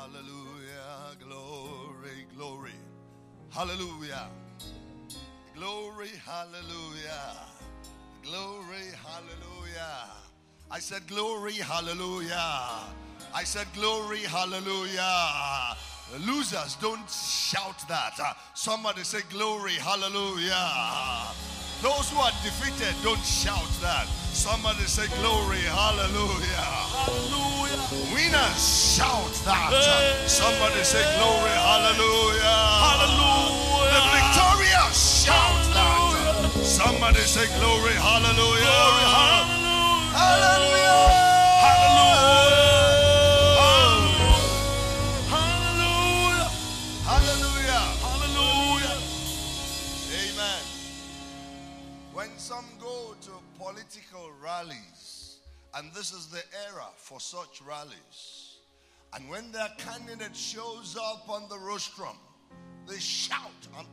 Hallelujah. Glory, glory. Hallelujah. Glory, hallelujah. Glory, hallelujah. I said glory, hallelujah. I said glory, hallelujah. Losers, don't shout that. Somebody say glory, hallelujah. Those who are defeated, don't shout that. Somebody say glory, hallelujah. Hallelujah. Winners, shout that. Hey. Somebody say glory, hallelujah. Hallelujah. The victorious, shout hallelujah. That. Somebody say glory, hallelujah. Glory, hallelujah. Hallelujah. Hallelujah. When some go to political rallies, and this is the era for such rallies, and when their candidate shows up on the rostrum, they shout.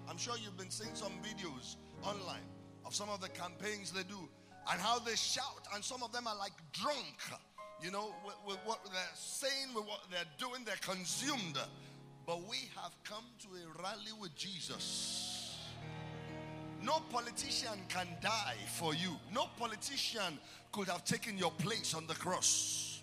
I'm sure you've been seeing some videos online of some of the campaigns they do and how they shout, and some of them are like drunk, you know, with what they're saying, with what they're doing, they're consumed. But we have come to a rally with Jesus. No politician can die for you. No politician could have taken your place on the cross.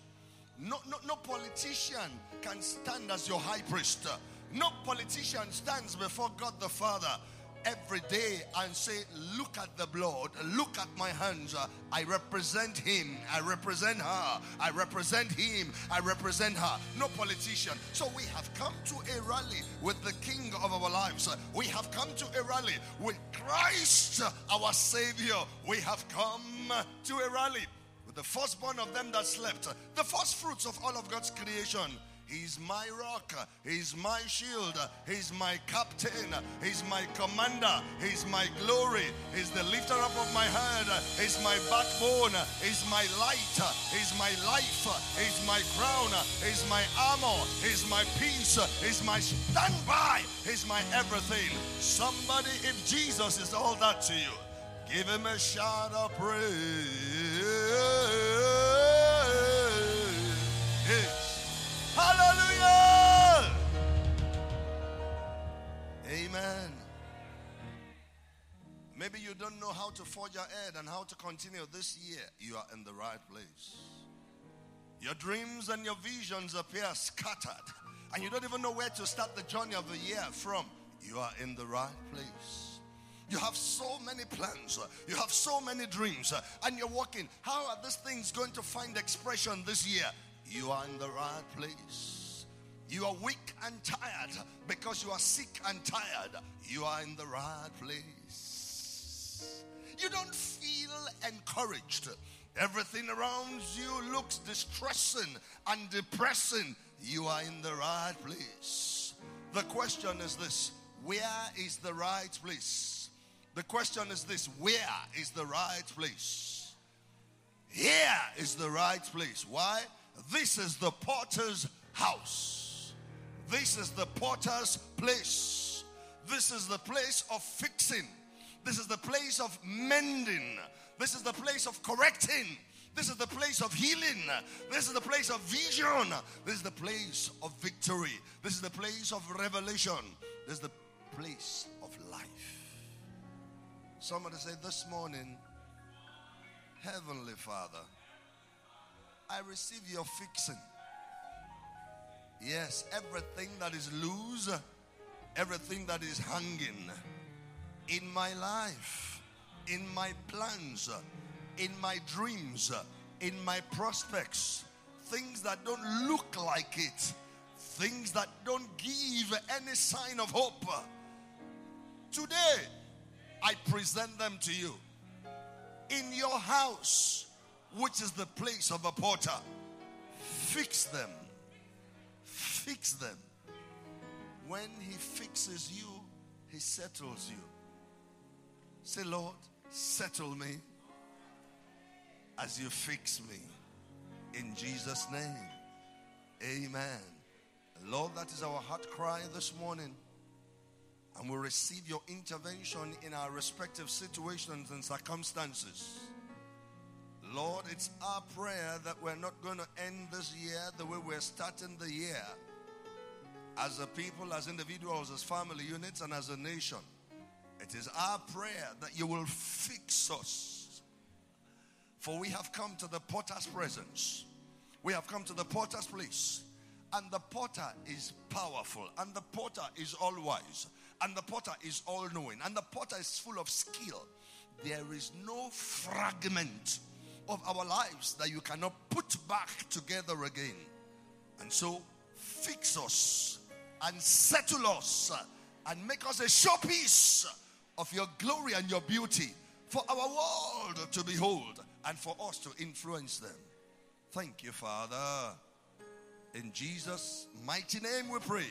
No politician can stand as your high priest. No politician stands before God the Father every day and say, look at the blood, look at my hands. I represent him, I represent her, I represent him, I represent her. No politician. So we have come to a rally with the King of our lives. We have come to a rally with Christ our Savior. We have come to a rally with the firstborn of them that slept, the first fruits of all of God's creation. He's my rock, he's my shield, he's my captain, he's my commander, he's my glory, he's the lifter up of my head, he's my backbone, he's my light, he's my life, he's my crown, he's my armor, he's my peace, he's my standby, he's my everything. Somebody, if Jesus is all that to you, give him a shout of praise. Hallelujah! Amen. Maybe you don't know how to forge ahead and how to continue this year. You are in the right place. Your dreams and your visions appear scattered, and you don't even know where to start the journey of the year from. You are in the right place. You have so many plans, you have so many dreams, and you're walking. How are these things going to find expression this year? You are in the right place. You are weak and tired because you are sick and tired. You are in the right place. You don't feel encouraged. Everything around you looks distressing and depressing. You are in the right place. The question is this, where is the right place? The question is this, where is the right place? Here is the right place. Why? This is the potter's house. This is the potter's place. This is the place of fixing. This is the place of mending. This is the place of correcting. This is the place of healing. This is the place of vision. This is the place of victory. This is the place of revelation. This is the place of life. Somebody say, this morning, Heavenly Father, I receive your fixing. Yes, everything that is loose, everything that is hanging in my life, in my plans, in my dreams, in my prospects, things that don't look like it, things that don't give any sign of hope. Today, I present them to you in your house, which is the place of a potter. Fix them. Fix them. When he fixes you, he settles you. Say, Lord, settle me as you fix me. In Jesus' name. Amen. Lord, that is our heart cry this morning. And we receive your intervention in our respective situations and circumstances. Lord, it's our prayer that we're not going to end this year the way we're starting the year. as a people, as individuals, as family units, and as a nation. It is our prayer that you will fix us. For we have come to the potter's presence. We have come to the potter's place. And the potter is powerful. And the potter is all-wise. And the potter is all-knowing. And the potter is full of skill. There is no fragment of our lives that you cannot put back together again. And so, fix us and settle us and make us a showpiece of your glory and your beauty for our world to behold and for us to influence them. Thank you, Father. In Jesus' mighty name we pray.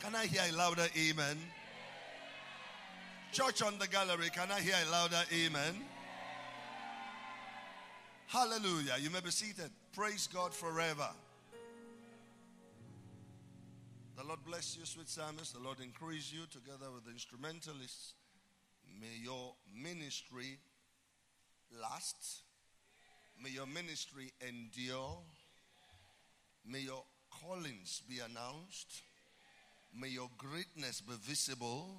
Can I hear a louder amen? Church on the gallery, can I hear a louder amen? Hallelujah. You may be seated. Praise God forever. The Lord bless you, sweet psalmist. The Lord increase you together with the instrumentalists. May your ministry last. May your ministry endure. May your callings be announced. May your greatness be visible.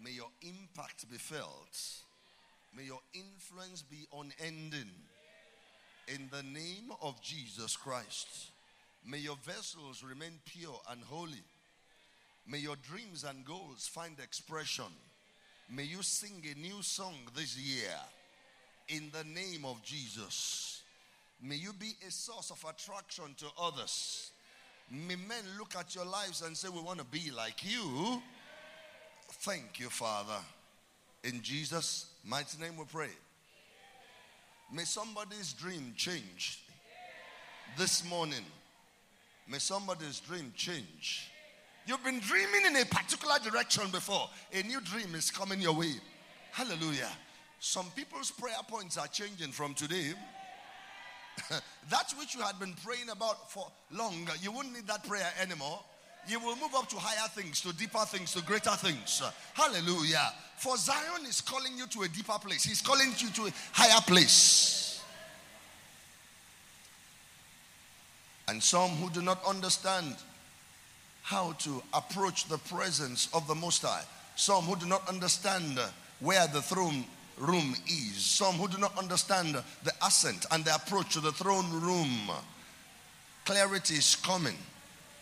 May your impact be felt. May your influence be unending. In the name of Jesus Christ. May your vessels remain pure and holy. May your dreams and goals find expression. May you sing a new song this year. In the name of Jesus. May you be a source of attraction to others. May men look at your lives and say, we want to be like you. Thank you, Father. In Jesus' mighty name we pray. May somebody's dream change this morning. May somebody's dream change. You've been dreaming in a particular direction before. A new dream is coming your way. Hallelujah. Some people's prayer points are changing from today. That which you had been praying about for long, you wouldn't need that prayer anymore. You will move up to higher things, to deeper things, to greater things. Hallelujah. For Zion is calling you to a deeper place. He's calling you to a higher place. And some who do not understand how to approach the presence of the Most High. Some who do not understand where the throne room is. Some who do not understand the ascent and the approach to the throne room. Clarity is coming.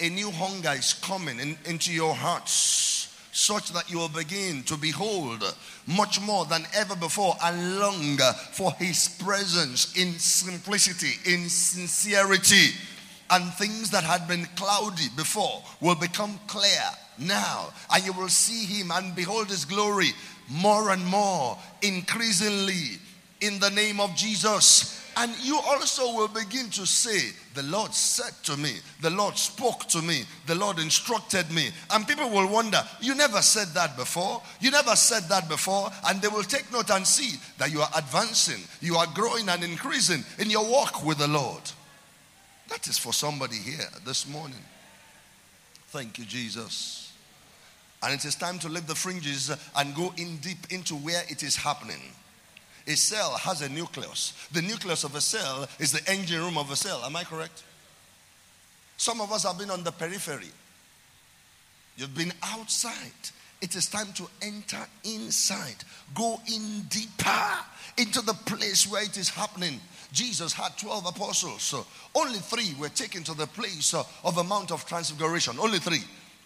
A new hunger is coming into your hearts, such that you will begin to behold much more than ever before and long for His presence in simplicity, in sincerity. And things that had been cloudy before will become clear now. And you will see Him and behold His glory more and more, increasingly, in the name of Jesus. And you also will begin to say, the Lord said to me, the Lord spoke to me, the Lord instructed me. And people will wonder, you never said that before. You never said that before. And they will take note and see that you are advancing, you are growing and increasing in your walk with the Lord. That is for somebody here this morning. Thank you, Jesus. And it is time to leave the fringes and go in deep into where it is happening. A cell has a nucleus. The nucleus of a cell is the engine room of a cell. Am I correct? Some of us have been on the periphery. You've been outside. It is time to enter inside. Go in deeper into the place where it is happening. Jesus had 12 apostles. So only 3 were taken to the place of the Mount of Transfiguration. Only 3.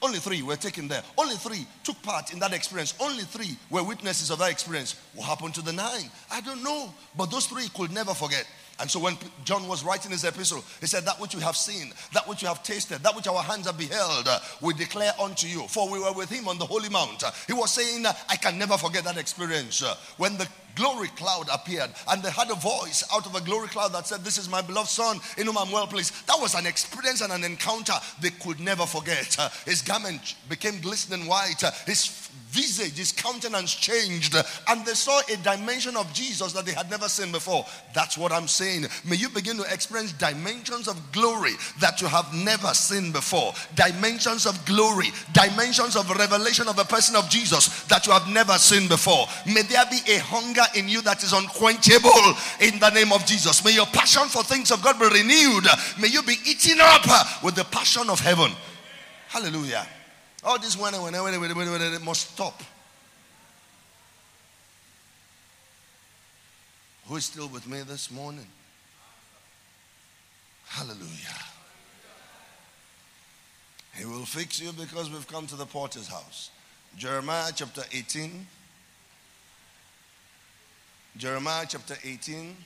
Only 3 were taken there. Only 3 took part in that experience. Only 3 were witnesses of that experience. What happened to the 9? I don't know. But those 3 could never forget. And so when John was writing his epistle, he said, that which you have seen, that which you have tasted, that which our hands have beheld, we declare unto you. For we were with him on the holy mount. He was saying, I can never forget that experience. When the glory cloud appeared and they had a voice out of a glory cloud that said, this is my beloved son in whom I'm well pleased. That was an experience and an encounter they could never forget. His garment became glistening white. His visage, his countenance changed, and they saw a dimension of Jesus that they had never seen before. That's what I'm saying. May you begin to experience dimensions of glory that you have never seen before. Dimensions of glory, dimensions of revelation of the person of Jesus that you have never seen before. May there be a hunger in you that is unquenchable in the name of Jesus. May your passion for things of God be renewed. May you be eaten up with the passion of heaven Hallelujah. All this when must stop. Who is still with me this morning? Hallelujah. He will fix you because we've come to the potter's house. Jeremiah chapter 18. Jeremiah chapter 18.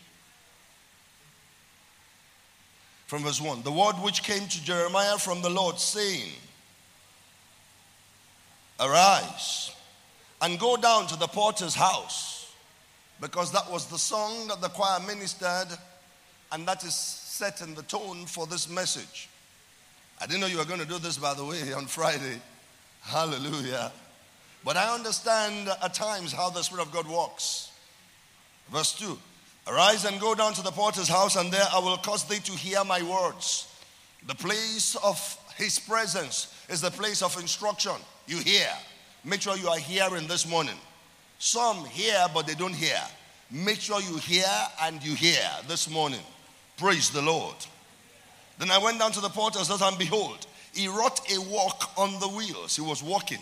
From verse 1. The word which came to Jeremiah from the Lord, saying, Arise and go down to the potter's house. Because that was the song that the choir ministered, and that is setting the tone for this message. I didn't know you were going to do this, by the way, on Friday. Hallelujah. But I understand at times how the Spirit of God works. Verse 2. Arise and go down to the potter's house, and there I will cause thee to hear my words. The place of his presence is the place of instruction. You hear. Make sure you are hearing this morning. Some hear, but they don't hear. Make sure you hear and you hear this morning. Praise the Lord. Then I went down to the potter's house, and behold, he wrought a work on the wheels. He was walking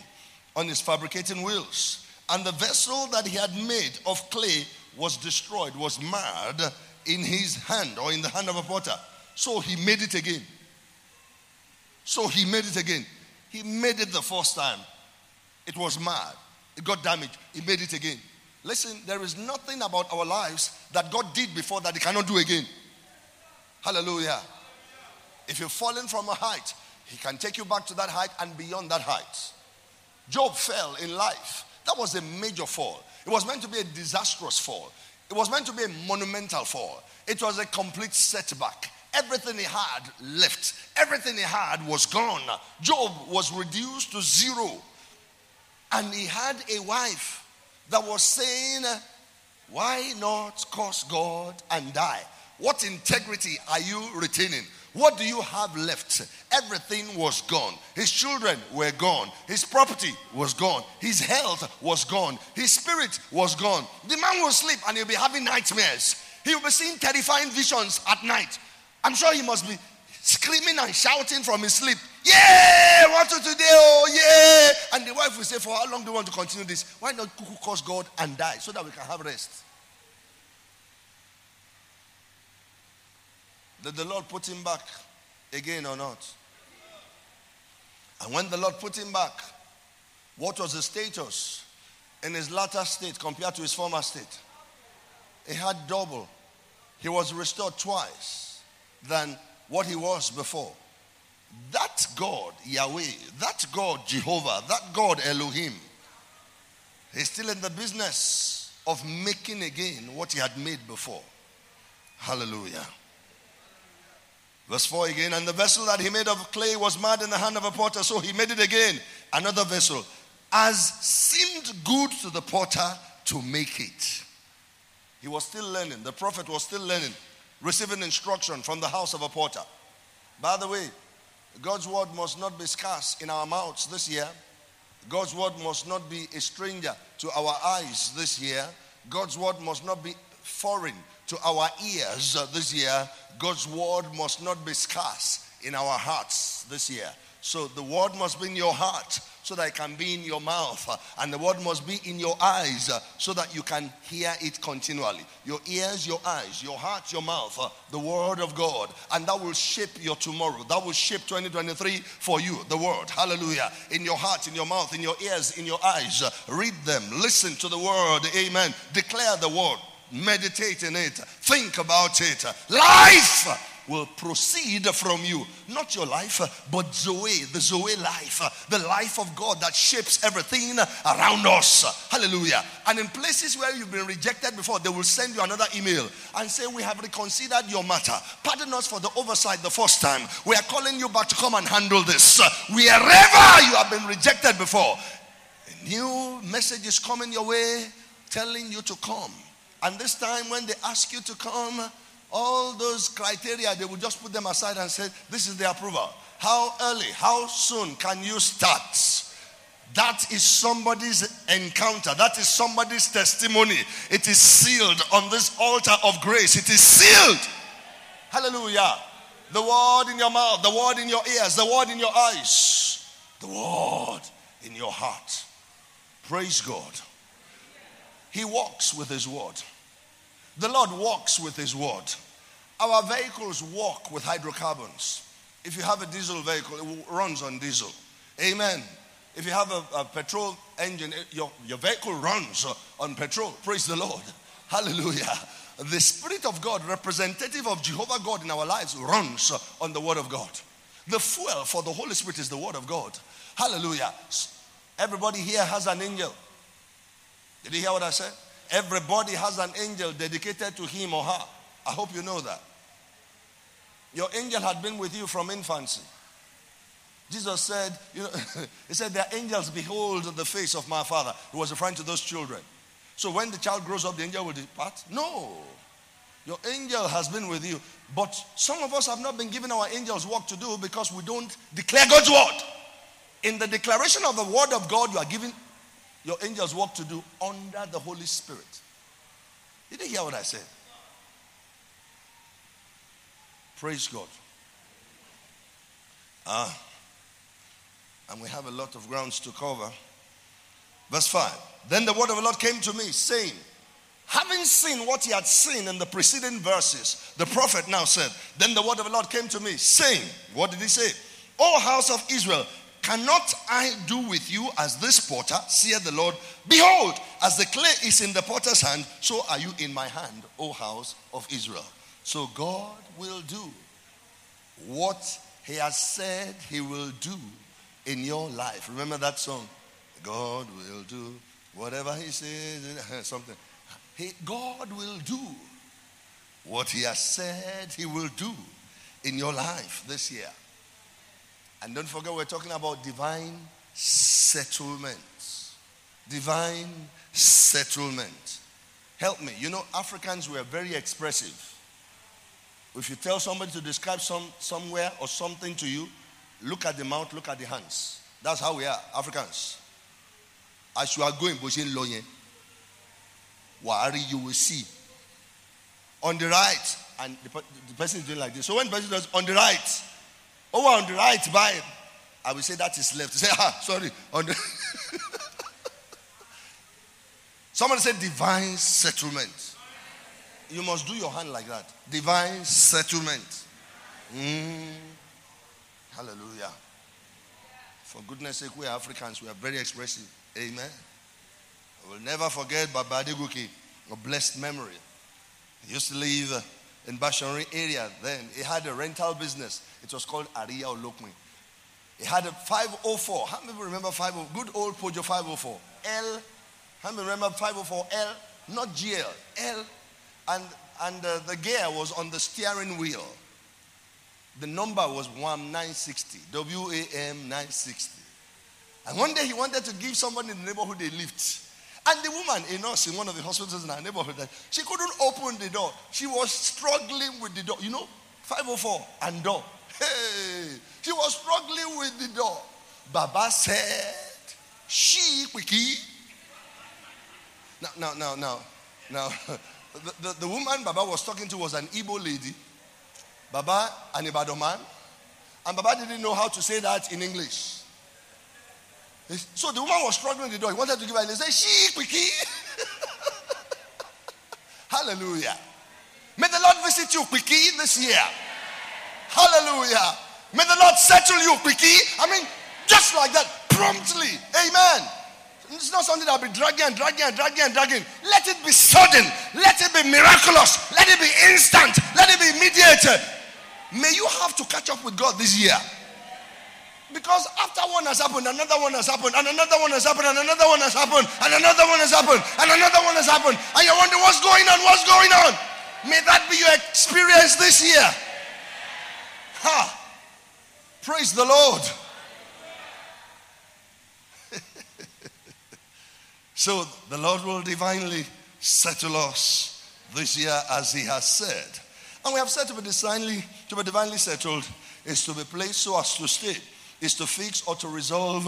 on his fabricating wheels. And the vessel that he had made of clay was destroyed, was marred in his hand, or in the hand of a potter. So he made it again. So he made it again. He made it the first time. It was marred. It got damaged. He made it again. Listen, there is nothing about our lives that God did before that he cannot do again. Hallelujah. If you've fallen from a height, he can take you back to that height and beyond that height. Job fell in life. That was a major fall. It was meant to be a disastrous fall. It was meant to be a monumental fall. It was a complete setback. Everything he had left. Everything he had was gone. Job was reduced to zero. And he had a wife that was saying, why not curse God and die? What integrity are you retaining? What do you have left? Everything was gone. His children were gone. His property was gone. His health was gone. His spirit was gone. The man will sleep and he'll be having nightmares. He will be seeing terrifying visions at night. I'm sure he must be screaming and shouting from his sleep. Yeah! What to today? Oh, yeah! And the wife will say, for how long do you want to continue this? Why not curse God and die so that we can have rest? Did the Lord put him back again or not? And when the Lord put him back, what was the status in his latter state compared to his former state? He had double. He was restored twice than what he was before. That God, Yahweh, that God, Jehovah, that God, Elohim, he's still in the business of making again what he had made before. Hallelujah. Verse 4 again, and the vessel that he made of clay was marred in the hand of a potter, so he made it again, another vessel, as seemed good to the potter to make it. He was still learning. The prophet was still learning, receiving instruction from the house of a potter. By the way, God's word must not be scarce in our mouths this year. God's word must not be a stranger to our eyes this year. God's word must not be foreign to our ears this year. God's word must not be scarce in our hearts this year. So the word must be in your heart so that it can be in your mouth. And the word must be in your eyes so that you can hear it continually. Your ears, your eyes, your heart, your mouth, the word of God. And that will shape your tomorrow. That will shape 2023 for you, the word. Hallelujah. In your heart, in your mouth, in your ears, in your eyes. Read them. Listen to the word. Amen. Declare the word. Meditate in it. Think about it. Life will proceed from you. Not your life, but Zoe, the Zoe life. The life of God that shapes everything around us. Hallelujah. And in places where you've been rejected before, they will send you another email and say, we have reconsidered your matter. Pardon us for the oversight the first time. We are calling you back to come and handle this. Wherever you have been rejected before, a new message is coming your way, telling you to come. And this time when they ask you to come, all those criteria, they will just put them aside and say, this is the approval. How early, how soon can you start? That is somebody's encounter. That is somebody's testimony. It is sealed on this altar of grace. It is sealed. Hallelujah. The word in your mouth, the word in your ears, the word in your eyes. the word in your heart. Praise God. He walks with his word. The Lord walks with his word. Our vehicles walk with hydrocarbons. If you have a diesel vehicle, it runs on diesel. Amen. If you have a petrol engine, your vehicle runs on petrol. Praise the Lord. Hallelujah. The Spirit of God, representative of Jehovah God in our lives, runs on the Word of God. The fuel for the Holy Spirit is the Word of God. Hallelujah. Everybody here has an angel. Did you hear what I said? Everybody has an angel dedicated to him or her. I hope you know that. Your angel had been with you from infancy. Jesus said, he said, their angels behold the face of my Father. He was referring to those children. So when the child grows up, the angel will depart? No. Your angel has been with you. But some of us have not been given our angel's work to do because we don't declare God's word. In the declaration of the word of God, you are given your angel's work to do under the Holy Spirit. Did you hear what I said? Praise God. And we have a lot of grounds to cover. Verse 5. Then the word of the Lord came to me, saying, having seen what he had seen in the preceding verses, the prophet now said, then the word of the Lord came to me, saying, what did he say? O house of Israel, cannot I do with you as this potter, saith the Lord? Behold, as the clay is in the potter's hand, so are you in my hand, O house of Israel. So God will do what he has said he will do in your life. Remember that song? God will do whatever he says. Something. God will do what he has said he will do in your life this year. And don't forget, we're talking about divine settlement. Divine settlement. Help me. You know, Africans were very expressive. If you tell somebody to describe somewhere or something to you, look at the mouth, look at the hands. That's how we are, Africans. As you are going, you will see. On the right, and the person is doing like this. So when the person does, on the right, on the right, by I will say that is left. Say, sorry. On the Somebody said divine settlement. You must do your hand like that. Divine settlement. Hallelujah. For goodness sake, we are Africans. We are very expressive. Amen. I will never forget Baba Adegoke, a blessed memory. He used to live in Bashonri area then. He had a rental business. It was called Aria Olokmi. He had a 504. How many people remember 504? Good old Pojo 504. L. How many remember 504 L? Not GL. L. And the gear was on the steering wheel. The number was 1960. WAM 960. And one day he wanted to give somebody in the neighborhood a lift. And the woman, a nurse in one of the hospitals in our neighborhood, she couldn't open the door. She was struggling with the door. You know, 504 and door. Hey, she was struggling with the door. Baba said, she quickie. Now. The woman Baba was talking to was an Igbo lady. Baba, an Ibadan man. And Baba didn't know how to say that in English. So the woman was struggling with the door. He wanted to give her a lesson. She quickie. Hallelujah. May the Lord visit you quickie this year. Hallelujah. May the Lord settle you quickie. Just like that, promptly. Amen. It's not something that will be dragging. Let it be sudden. Let it be miraculous. Let it be instant. Let it be immediate. May you have to catch up with God this year. Because after one has happened, another one has happened, and another one has happened, and another one has happened, and another one has happened, and another one has happened. And you wonder what's going on, what's going on. May that be your experience this year. Praise the Lord. So the Lord will divinely settle us this year as he has said. And we have said to be divinely settled is to be placed so as to stay, is to fix or to resolve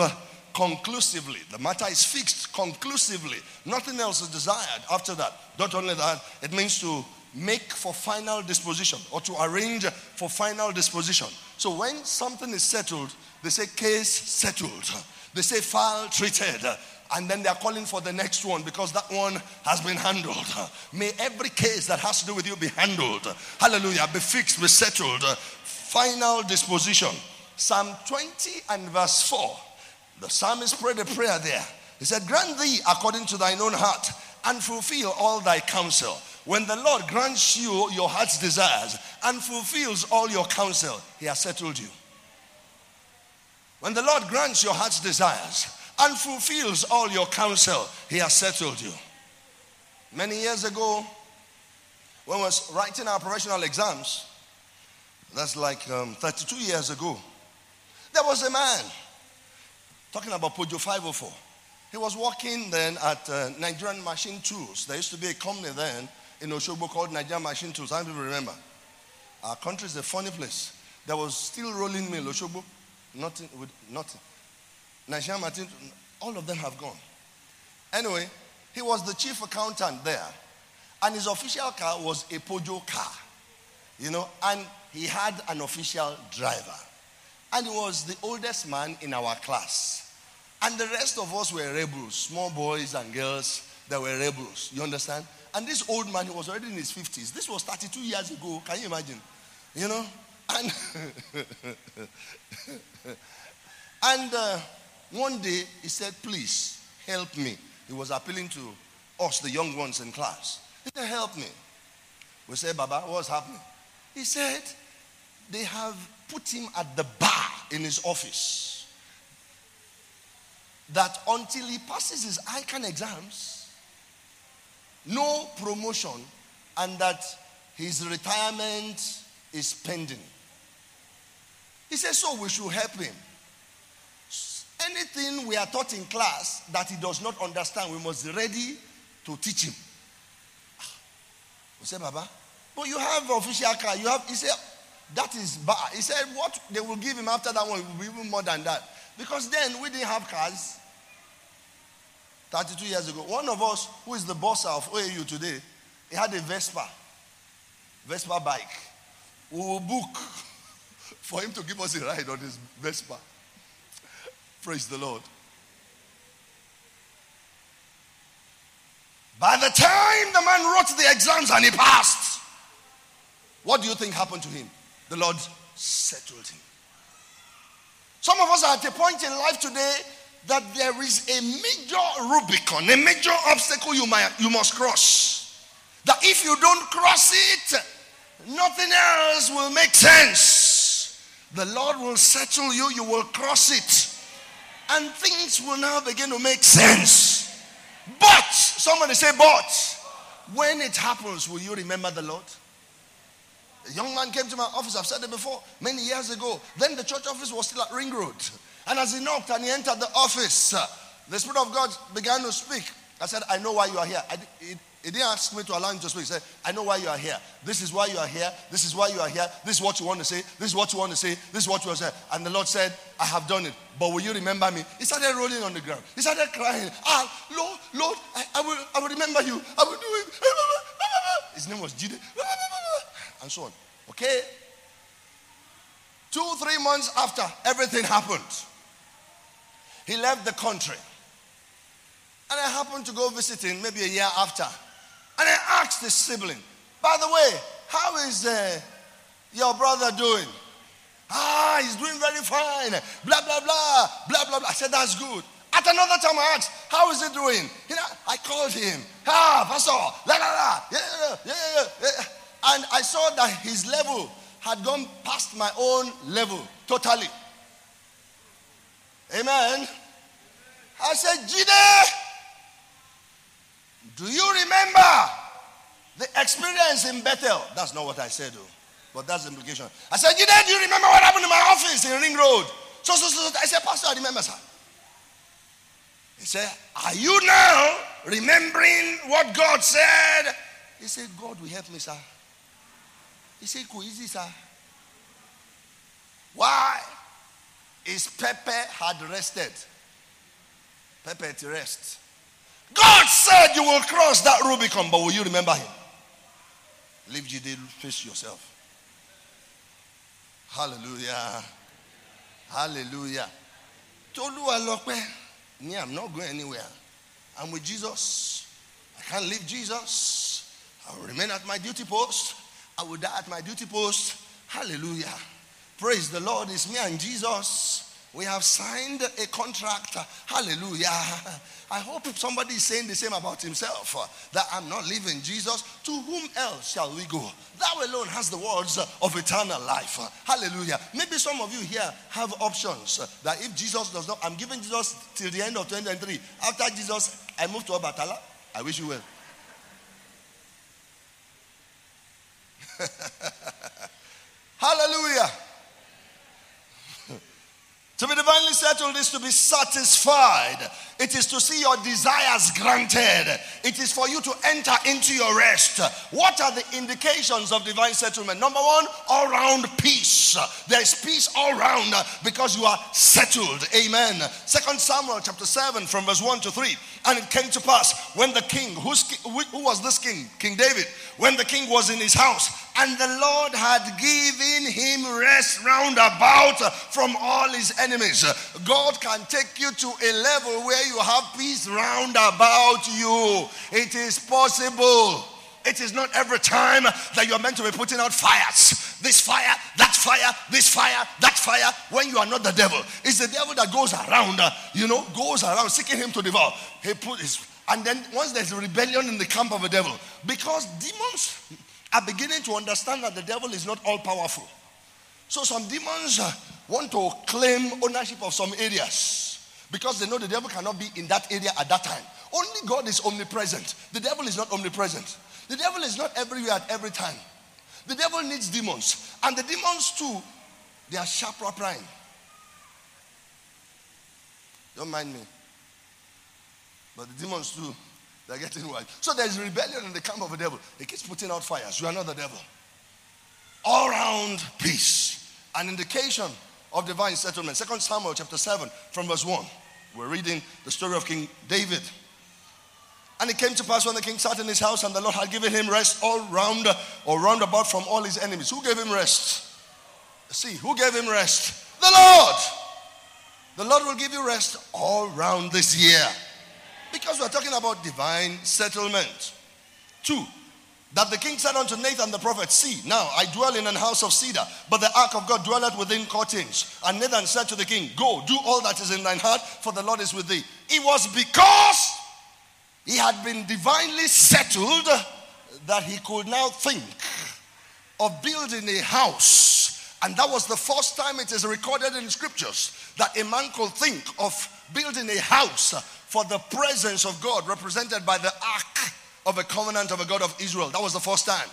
conclusively. The matter is fixed conclusively. Nothing else is desired after that. Not only that, it means to make for final disposition or to arrange for final disposition. So when something is settled, they say case settled. They say file treated. And then they are calling for the next one because that one has been handled. May every case that has to do with you be handled. Hallelujah. Be fixed, be settled. Final disposition. Psalm 20 and verse 4. The psalmist prayed a prayer there. He said, grant thee according to thine own heart and fulfill all thy counsel. When the Lord grants you your heart's desires and fulfills all your counsel, he has settled you. When the Lord grants your heart's desires and fulfills all your counsel, he has settled you. Many years ago, when I was writing our professional exams, that's like 32 years ago, there was a man, talking about Peugeot 504. He was working then at Nigerian Machine Tools. There used to be a company then in Oshogbo called Nigerian Machine Tools. How many people remember? Our country is a funny place. There was still rolling mill, Oshogbo. Nothing. Nigerian Machine, all of them have gone. Anyway, he was the chief accountant there. And his official car was a Peugeot car. You know, and he had an official driver. And he was the oldest man in our class. And the rest of us were rebels, small boys and girls that were rebels. You understand? And this old man, he was already in his 50s. This was 32 years ago. Can you imagine? You know? And, one day, he said, please, help me. He was appealing to us, the young ones in class. He said, help me. We said, Baba, what's happening? He said, they have put him at the bar in his office, that until he passes his ICANN exams, no promotion, and that his retirement is pending. He says, so we should help him. Anything we are taught in class that he does not understand, we must be ready to teach him. We say, Baba, but you have official car. You have, he said, that is bar. He said, what they will give him after that one will be even more than that. Because then we didn't have cars 32 years ago. One of us, who is the boss of OAU today, he had a Vespa bike. We will book for him to give us a ride on his Vespa. Praise the Lord. By the time the man wrote the exams and he passed, what do you think happened to him? The Lord settled him. Some of us are at a point in life today that there is a major Rubicon, a major obstacle you must cross. That if you don't cross it, nothing else will make sense. The Lord will settle you, you will cross it. And things will now begin to make sense. But, somebody say but, when it happens, will you remember the Lord? A young man came to my office, I've said it before, many years ago. Then the church office was still at Ring Road. And as he knocked and he entered the office, the Spirit of God began to speak. I said, I know why you are here. He didn't ask me to allow him to speak. He said, I know why you are here. This is why you are here. This is why you are here. This is what you want to say. This is what you want to say. This is what you want to say. And the Lord said, I have done it. But will you remember me? He started rolling on the ground. He started crying. Ah, Lord, I will remember you. I will do it. His name was Jide. And so on. Okay? 2-3 months after, everything happened. He left the country. And I happened to go visit him maybe a year after. And I asked his sibling, by the way, how is your brother doing? Ah, he's doing very fine. Blah, blah, blah. Blah, blah, blah. I said, that's good. At another time I asked, how is he doing? You know, I called him. Ah, pastor. La, la, la. Yeah. And I saw that his level had gone past my own level, totally. Amen. I said, Jide, do you remember the experience in Bethel? That's not what I said, though, but that's the implication. I said, Jide, do you remember what happened in my office in Ring Road? So. I said, pastor, I remember, sir. He said, are you now remembering what God said? He said, God will help me, sir. He said, easy, sir. Why? His Pepe had rested. Pepe to rest. God said you will cross that Rubicon, but will you remember him? Leave you there, face yourself. Hallelujah. Hallelujah. Me, I'm not going anywhere. I'm with Jesus. I can't leave Jesus. I will remain at my duty post. I will die at my duty post. Hallelujah. Praise the Lord. It's me and Jesus. We have signed a contract. Hallelujah. I hope if somebody is saying the same about himself, that I'm not leaving Jesus, to whom else shall we go? Thou alone has the words of eternal life. Hallelujah. Maybe some of you here have options that if Jesus does not, I'm giving Jesus till the end of 2023. After Jesus, I move to Obatala. I wish you well. Hallelujah. To be divinely settled is to be satisfied. It is to see your desires granted. It is for you to enter into your rest. What are the indications of divine settlement? Number one, all-round peace. There is peace all round because you are settled. Amen. 2 Samuel chapter 7 from verse 1 to 3. And it came to pass when the king, who was this king? King David. When the king was in his house, and the Lord had given him rest round about from all his enemies. God can take you to a level where you have peace round about you. It is possible. It is not every time that you are meant to be putting out fires. This fire, that fire, this fire, that fire, when you are not the devil. It's the devil that goes around, goes around seeking him to devour. And then once there's a rebellion in the camp of the devil, because demons are beginning to understand that the devil is not all powerful. So some demons want to claim ownership of some areas because they know the devil cannot be in that area at that time. Only God is omnipresent. The devil is not omnipresent. The devil is not everywhere at every time. The devil needs demons. And the demons too, they are sharper prime. Don't mind me. But the demons too, they're getting wild. So there's rebellion in the camp of the devil. He keeps putting out fires. You are not the devil. All round peace. An indication of divine settlement. 2 Samuel chapter 7 from verse 1. We're reading the story of King David. And it came to pass when the king sat in his house and the Lord had given him rest all round or round about from all his enemies. Who gave him rest? See, who gave him rest? The Lord. The Lord will give you rest all round this year. Because we're talking about divine settlement. 2, that the king said unto Nathan the prophet, See, now I dwell in an house of cedar, but the ark of God dwelleth within curtains. And Nathan said to the king, Go, do all that is in thine heart, for the Lord is with thee. It was because he had been divinely settled that he could now think of building a house. And that was the first time it is recorded in scriptures that a man could think of building a house for the presence of God, represented by the ark of a covenant of a God of Israel. That was the first time.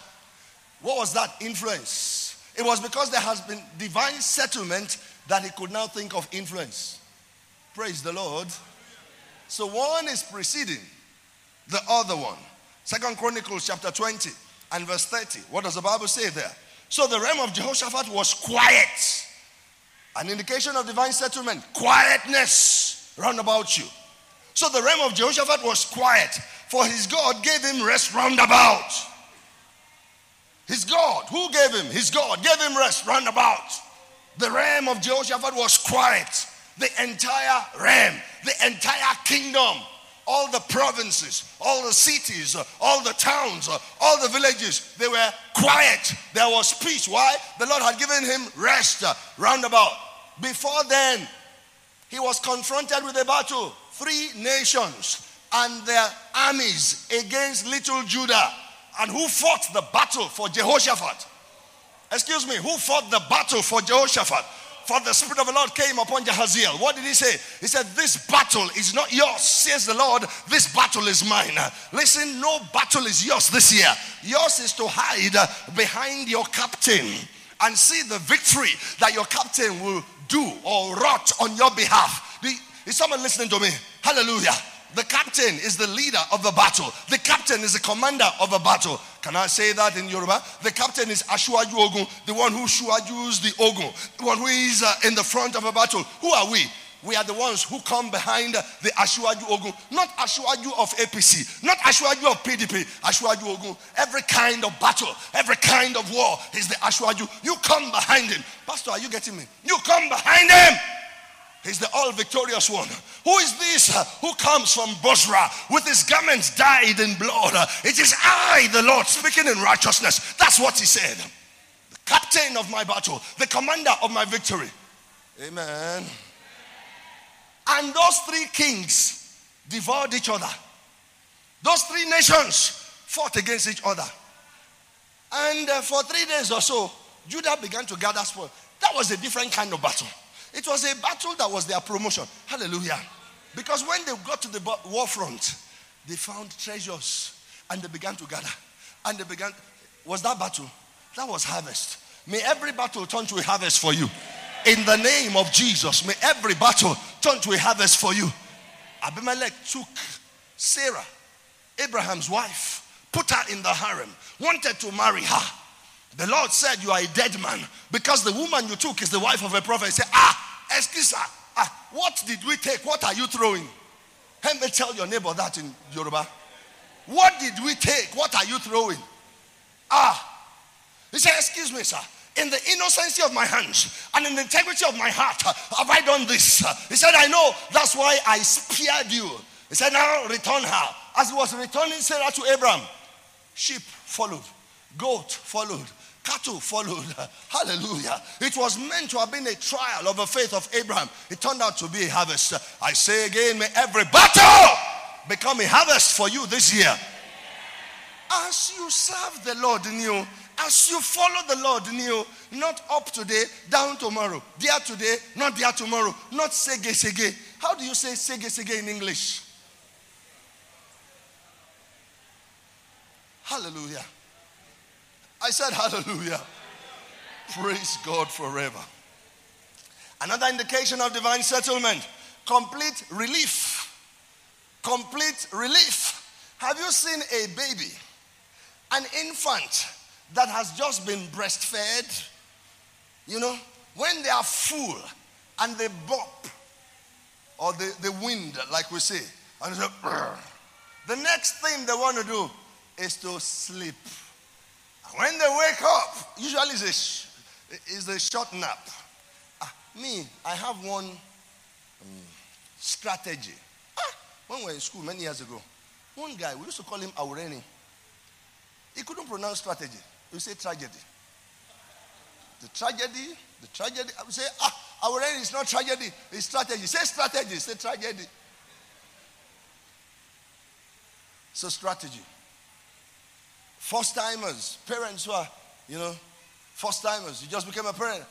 What was that influence? It was because there has been divine settlement that he could now think of influence. Praise the Lord. So one is preceding the other one. 2 Chronicles chapter 20 and verse 30. What does the Bible say there? So the realm of Jehoshaphat was quiet. An indication of divine settlement. Quietness round about you. So the realm of Jehoshaphat was quiet, for his God gave him rest round about. His God, who gave him? His God gave him rest round about. The realm of Jehoshaphat was quiet. The entire realm, the entire kingdom, all the provinces, all the cities, all the towns, all the villages, they were quiet. There was peace. Why? The Lord had given him rest round about. Before then, he was confronted with a battle. 3 nations and their armies against little Judah. And who fought the battle for Jehoshaphat? Excuse me, who fought the battle for Jehoshaphat? For the Spirit of the Lord came upon Jahaziel. What did he say? He said, This battle is not yours, says the Lord. This battle is mine. Listen, no battle is yours this year. Yours is to hide behind your captain and see the victory that your captain will do or wrought on your behalf. Is someone listening to me? Hallelujah. The captain is the leader of the battle. The captain is the commander of a battle. Can I say that in Yoruba? The captain is Ashwaju Ogun, the one who shuajus the Ogun, the one who is in the front of a battle. Who are we? we are the ones who come behind the Asiwaju Ogun. Not Asiwaju of APC, not Asiwaju of PDP, Asiwaju Ogun. Every kind of battle, every kind of war is the Asiwaju. You come behind him. Pastor, are you getting me? You come behind him. He's the all-victorious one. Who is this who comes from Bosra with his garments dyed in blood? It is I, the Lord, speaking in righteousness. That's what he said. The captain of my battle, the commander of my victory. Amen. And those three kings devoured each other. Those three nations fought against each other. And for 3 days or so, Judah began to gather spoil. That was a different kind of battle. It was a battle that was their promotion. Hallelujah. Because when they got to the war front, they found treasures and they began to gather. And they began, was that battle? That was harvest. May every battle turn to a harvest for you. In the name of Jesus, may every battle turn to a harvest for you. Abimelech took Sarah, Abraham's wife, put her in the harem, wanted to marry her. The Lord said, you are a dead man because the woman you took is the wife of a prophet. He said, excuse her. What did we take? What are you throwing? Let me tell your neighbor that in Yoruba. What did we take? What are you throwing? He said, excuse me, sir. In the innocency of my hands and in the integrity of my heart, have I done this? He said, I know. That's why I spared you. He said, now return her. As he was returning Sarah to Abraham, sheep followed, goat followed, cattle followed. Hallelujah. It was meant to have been a trial of the faith of Abraham. It turned out to be a harvest. I say again, may every battle become a harvest for you this year. As you serve the Lord new, as you follow the Lord new, not up today, down tomorrow, there today, not there tomorrow, not sege sege. How do you say sege sege in English? Hallelujah. I said hallelujah. Praise God forever. Another indication of divine settlement, complete relief. Complete relief. Have you seen a baby, an infant that has just been breastfed? You know, when they are full and they bop, or they wind, like we say, and they say, the next thing they want to do is to sleep. When they wake up, usually is a short nap. I have one strategy. When we were in school many years ago, one guy, we used to call him Aureni. He couldn't pronounce strategy. He would say tragedy. The tragedy. I would say, Aureni is not tragedy, it's strategy. Say strategy, say tragedy. So strategy. First-timers, parents who are, first-timers. You just became a parent.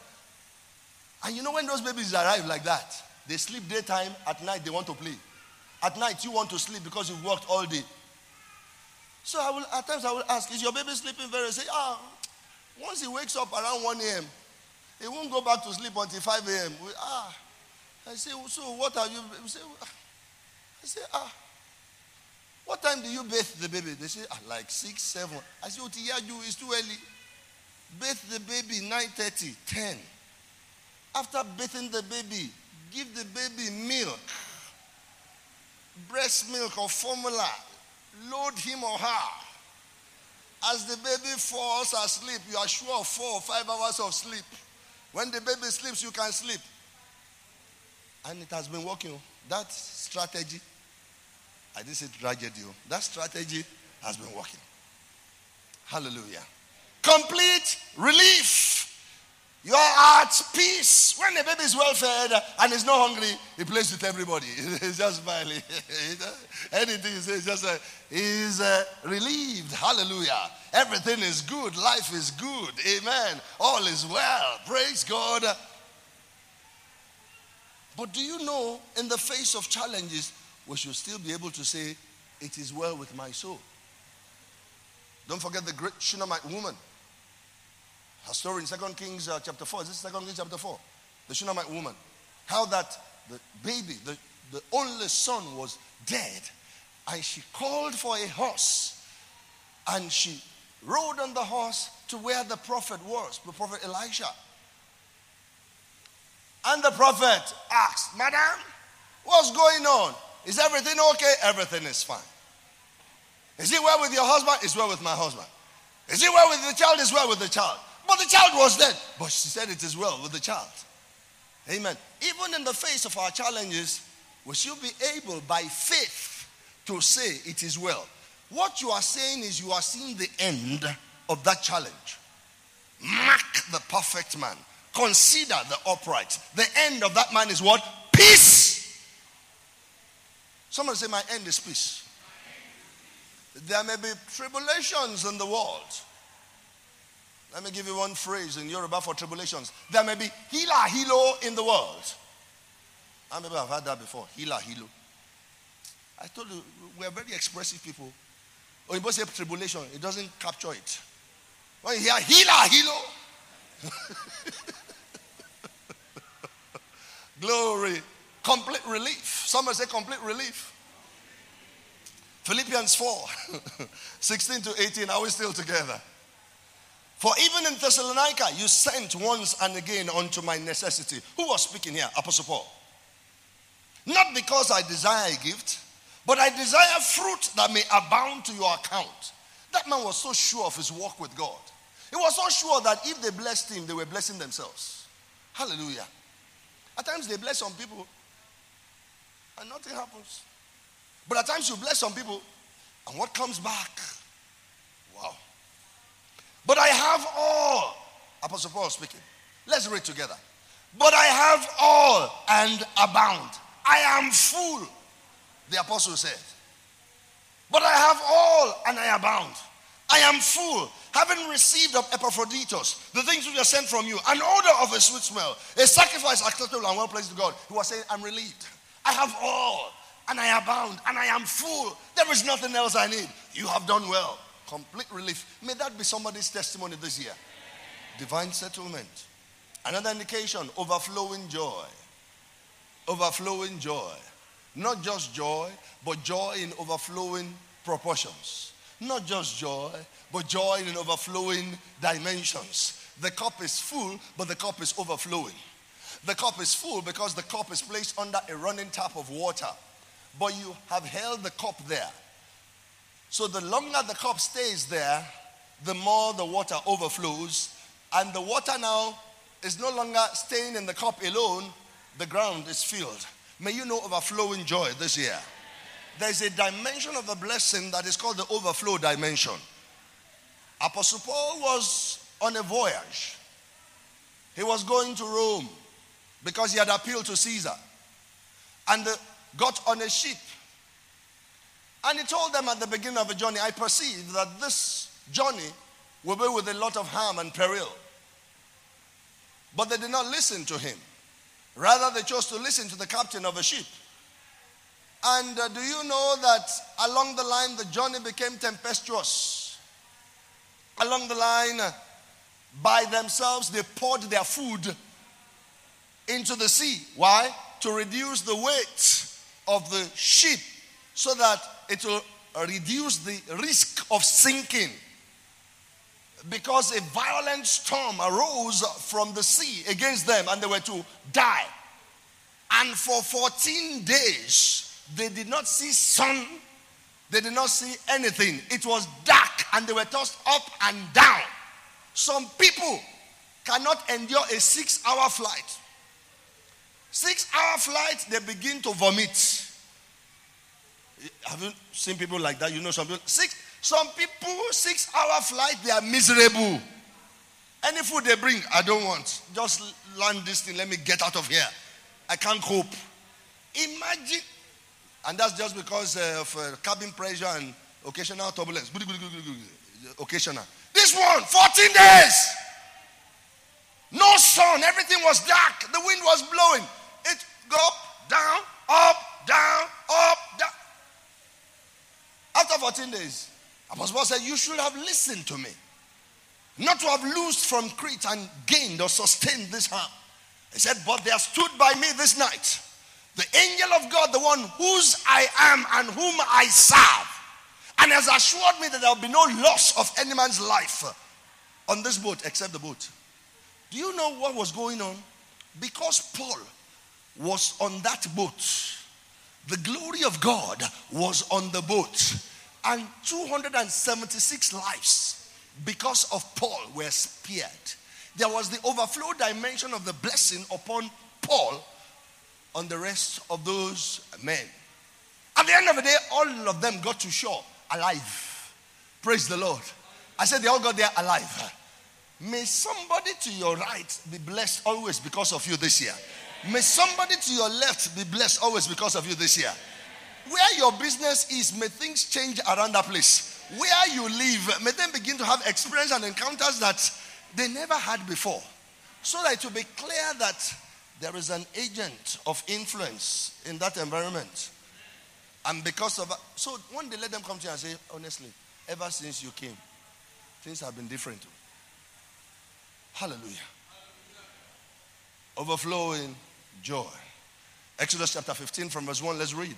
And when those babies arrive like that, they sleep daytime, at night they want to play. At night you want to sleep because you've worked all day. So at times I will ask, is your baby sleeping very? I say, once he wakes up around 1 a.m., he won't go back to sleep until 5 a.m. I say, so what have you? I say, what time do you bathe the baby? They say, like 6, 7. I say, it's too early. Bathe the baby 9:30, 10. After bathing the baby, give the baby milk, breast milk or formula. Load him or her. As the baby falls asleep, you are sure of 4 or 5 hours of sleep. When the baby sleeps, you can sleep. And it has been working. That strategy. I didn't say tragedy. That strategy has been working. Hallelujah. Complete relief. You are at peace. When the baby is well fed and is not hungry, he plays with everybody. He's just smiling. Anything he says, he's relieved. Hallelujah. Everything is good. Life is good. Amen. All is well. Praise God. But do you know, in the face of challenges, we should still be able to say, it is well with my soul. Don't forget the great Shunammite woman. Her story in 2 Kings chapter 4. Is this 2 Kings chapter 4? The Shunammite woman. How that the baby, the only son was dead. And she called for a horse. And she rode on the horse to where the prophet was, the prophet Elisha. And the prophet asked, "Madam, what's going on? Is everything okay?" "Everything is fine." "Is it well with your husband?" "It's well with my husband." "Is it well with the child?" "It's well with the child." But the child was dead. But she said it is well with the child. Amen. Even in the face of our challenges, we should be able by faith to say it is well. What you are saying is you are seeing the end of that challenge. Mark the perfect man. Consider the upright. The end of that man is what? Peace. Somebody say, "My end is peace." There may be tribulations in the world. Let me give you one phrase in Yoruba for tribulations. There may be hila hilo in the world. I remember I've heard that before. Hila hilo. I told you, we're very expressive people. When people say tribulation, it doesn't capture it. When you hear hila hilo. Glory. Complete relief. Somebody say complete relief. Philippians 4, 16 to 18, are we still together? "For even in Thessalonica, you sent once and again unto my necessity." Who was speaking here? Apostle Paul. "Not because I desire a gift, but I desire fruit that may abound to your account." That man was so sure of his walk with God. He was so sure that if they blessed him, they were blessing themselves. Hallelujah. At times they bless some people and nothing happens. But at times you bless some people, and what comes back? Wow. "But I have all," Apostle Paul speaking. Let's read together. "But I have all and abound. I am full," the apostle said. "But I have all and I abound. I am full, having received of Epaphroditus the things which are sent from you, an odor of a sweet smell, a sacrifice acceptable and well pleased to God." He was saying, "I'm relieved. I have all. And I abound, and I am full. There is nothing else I need. You have done well." Complete relief. May that be somebody's testimony this year. Divine settlement. Another indication, overflowing joy. Overflowing joy. Not just joy, but joy in overflowing proportions. Not just joy, but joy in overflowing dimensions. The cup is full, but the cup is overflowing. The cup is full because the cup is placed under a running tap of water. But you have held the cup there. So the longer the cup stays there, the more the water overflows. And the water now is no longer staying in the cup alone. The ground is filled. May you know overflowing joy this year. There's a dimension of the blessing that is called the overflow dimension. Apostle Paul was on a voyage. He was going to Rome because he had appealed to Caesar. And got on a ship. And he told them at the beginning of the journey, "I perceive that this journey will be with a lot of harm and peril." But they did not listen to him. Rather, they chose to listen to the captain of a ship. And do you know that along the line, the journey became tempestuous? Along the line, by themselves, they poured their food into the sea. Why? To reduce the weight of the ship so that it will reduce the risk of sinking, because a violent storm arose from the sea against them and they were to die. And for 14 days they did not see sun, they did not see anything. It was dark and they were tossed up and down. Some people cannot endure a 6-hour flight. 6-hour flight, they begin to vomit. Have you seen people like that? You know some people. Some people, 6-hour flight, they are miserable. Any food they bring, "I don't want. Just land this thing. Let me get out of here. I can't cope." Imagine. And that's just because of cabin pressure and occasional turbulence. Occasional. This one, 14 days. No sun. Everything was dark. The wind was blowing. It go up, down, up, down, up, down. After 14 days, Apostle Paul said, "You should have listened to me. Not to have loosed from Crete and gained or sustained this harm." He said, "But there stood by me this night the angel of God, the one whose I am and whom I serve, and has assured me that there will be no loss of any man's life on this boat except the boat." Do you know what was going on? because Paul was on that boat, the glory of God was on the boat, and 276 lives because of Paul were spared. There was the overflow dimension of the blessing upon Paul on the rest of those men. At the end of the day, all of them got to shore alive. Praise the Lord. I said they all got there alive. May somebody to your right be blessed always because of you this year. May somebody to your left be blessed always because of you this year. Where your business is, may things change around that place. Where you live, may them begin to have experience and encounters that they never had before. So that it will be clear that there is an agent of influence in that environment. And because of that, so one day let them come to you and say, honestly, ever since you came, things have been different. Hallelujah. Overflowing joy. Exodus chapter 15 from verse 1, let's read.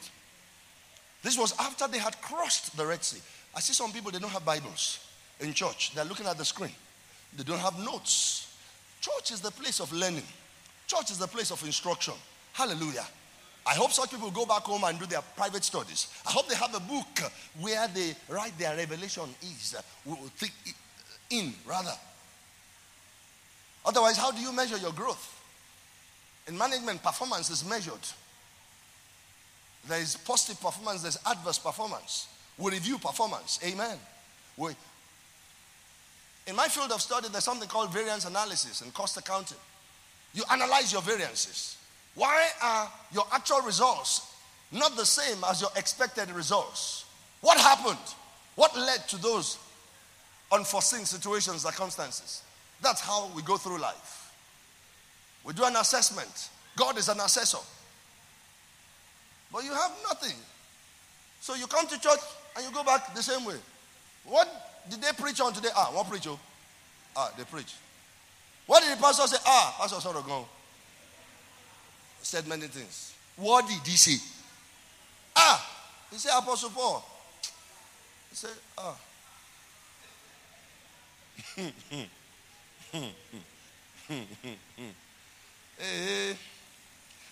This was after they had crossed the Red Sea. I see some people, they don't have Bibles in church. They're looking at the screen. They don't have notes. Church is the place of learning. Church is the place of instruction. Hallelujah. I hope such people go back home and do their private studies. I hope they have a book where they write their revelation is. Otherwise, how do you measure your growth? In management, performance is measured. There is positive performance, there's adverse performance. We review performance. Amen. In my field of study, there's something called variance analysis and cost accounting. You analyze your variances. Why are your actual results not the same as your expected results? What happened? What led to those unforeseen situations, circumstances? That's how we go through life. We do an assessment. God is an assessor. But you have nothing. So you come to church and you go back the same way. What did they preach on today? What preacher? They preach. What did the pastor say? Pastor sort of gone. He said many things. What did he say? He said Apostle Paul. He said,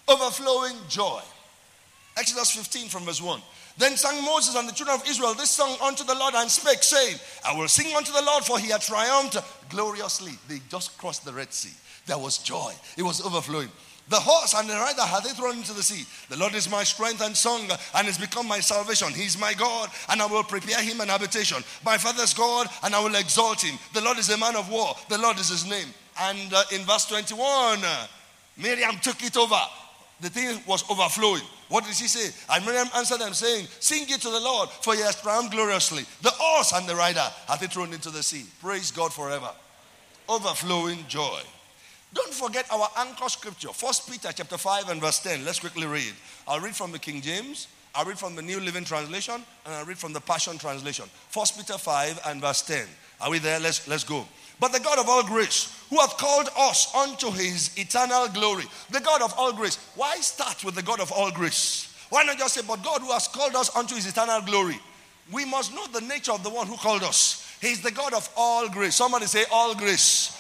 Overflowing joy. Exodus 15 from verse 1. Then sang Moses and the children of Israel this song unto the Lord and spake, saying, I will sing unto the Lord, for he had triumphed gloriously. They just crossed the Red Sea. There was joy. It was overflowing. The horse and the rider hath they thrown into the sea. The Lord is my strength and song, and is become my salvation. He is my God, and I will prepare him an habitation. My father's God, and I will exalt him. The Lord is a man of war. The Lord is his name. And in verse 21, Miriam took it over. The thing was overflowing. What did she say? And Miriam answered them, saying, sing it to the Lord, for he has triumphed gloriously. The horse and the rider hath he thrown into the sea. Praise God forever. Overflowing joy. Don't forget our anchor scripture, 1 Peter chapter 5 and verse 10. Let's quickly read. I'll read from the King James. I'll read from the New Living Translation. And I'll read from the Passion Translation. 1 Peter 5 and verse 10. Are we there? Let's go. But the God of all grace, who hath called us unto his eternal glory. The God of all grace. Why start with the God of all grace? Why not just say, but God who has called us unto his eternal glory. We must know the nature of the one who called us. He is the God of all grace. Somebody say all grace.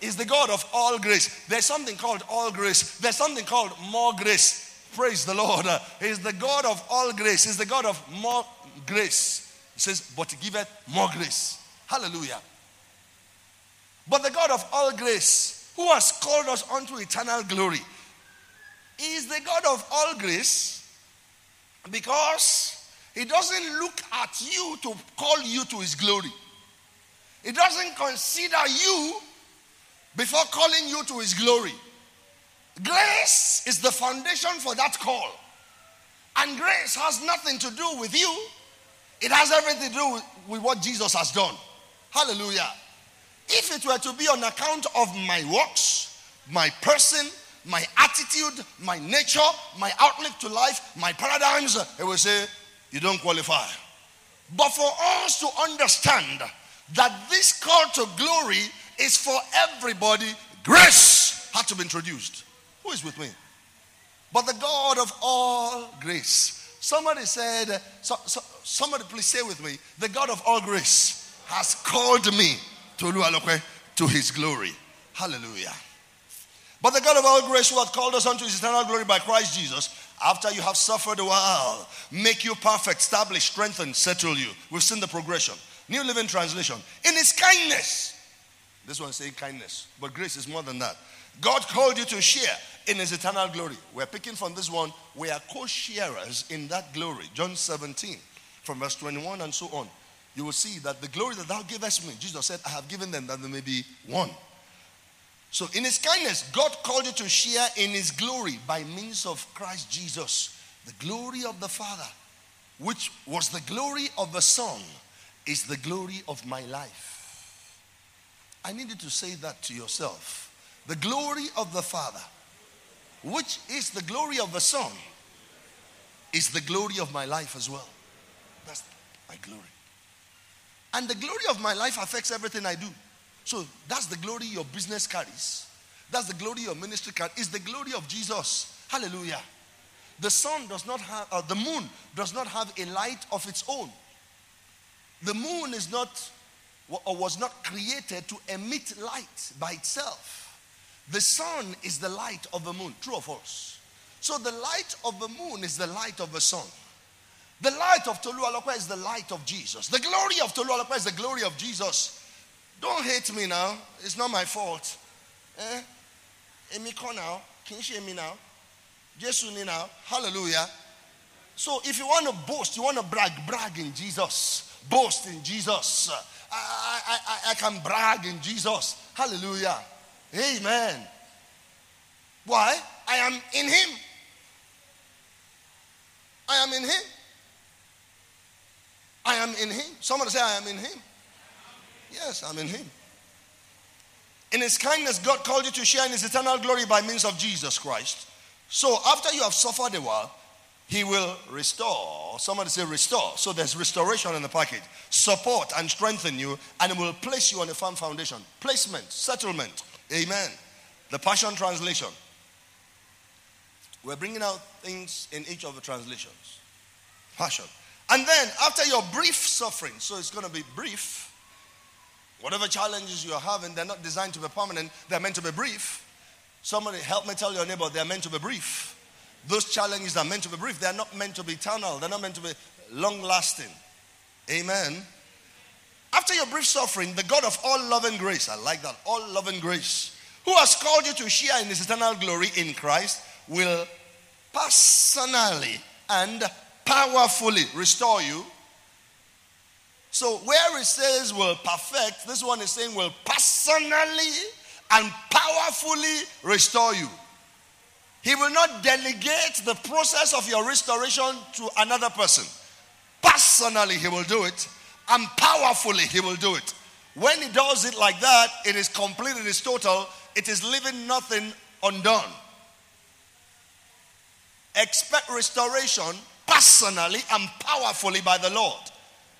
Is the God of all grace. There's something called all grace. There's something called more grace. Praise the Lord. He's the God of all grace. He's the God of more grace. He says, but giveth more grace. Hallelujah. But the God of all grace, who has called us unto eternal glory, is the God of all grace because he doesn't look at you to call you to his glory. He doesn't consider you before calling you to his glory. Grace is the foundation for that call. And grace has nothing to do with you. It has everything to do with what Jesus has done. Hallelujah. If it were to be on account of my works, my person, my attitude, my nature, my outlook to life, my paradigms, it will say, you don't qualify. But for us to understand that this call to glory is for everybody. Grace had to be introduced. Who is with me? But the God of all grace. Somebody said, somebody please say with me, the God of all grace has called me to his glory. Hallelujah. But the God of all grace, who hath called us unto his eternal glory by Christ Jesus, after you have suffered a while, make you perfect, establish, strengthen, settle you. We've seen the progression. New Living Translation. In his kindness. This one's saying kindness, but grace is more than that. God called you to share in his eternal glory. We're picking from this one. We are co-sharers in that glory. John 17, from verse 21 and so on. You will see that the glory that thou givest me, Jesus said, I have given them that they may be one. So in his kindness, God called you to share in his glory by means of Christ Jesus. The glory of the Father, which was the glory of the Son, is the glory of my life. I need you to say that to yourself. The glory of the Father, which is the glory of the Son, is the glory of my life as well. That's my glory. And the glory of my life affects everything I do. So that's the glory your business carries. That's the glory your ministry carries. It's the glory of Jesus. Hallelujah. The sun does not have, the moon does not have a light of its own. The moon is not, or was not created to emit light by itself. The sun is the light of the moon. True or false? So the light of the moon is the light of the sun. The light of Tolualokwa is the light of Jesus. The glory of Tolualokwa is the glory of Jesus. Don't hate me now. It's not my fault. Hallelujah. So if you want to boast, you want to brag, brag in Jesus. Boast in Jesus. I can brag in Jesus. Hallelujah. Amen. Why? I am in him. I am in him. I am in him. Somebody say, I am in him. Yes, I'm in him. In his kindness, God called you to share in his eternal glory by means of Jesus Christ. So after you have suffered a while, he will restore. Somebody say restore. So there's restoration in the package. Support and strengthen you, and it will place you on a firm foundation. Placement, settlement. Amen. The Passion Translation. We're bringing out things in each of the translations. Passion. And then after your brief suffering, so it's going to be brief. Whatever challenges you're having, they're not designed to be permanent. They're meant to be brief. Somebody help me tell your neighbor, they're meant to be brief. Those challenges are meant to be brief. They're not meant to be eternal. They're not meant to be long-lasting. Amen. After your brief suffering, the God of all love and grace, I like that, all love and grace, who has called you to share in his eternal glory in Christ, will personally and powerfully restore you. So where it says will perfect, this one is saying will personally and powerfully restore you. He will not delegate the process of your restoration to another person. Personally, he will do it, and powerfully, he will do it. When he does it like that, it is complete, it is total, it is leaving nothing undone. Expect restoration personally and powerfully by the Lord.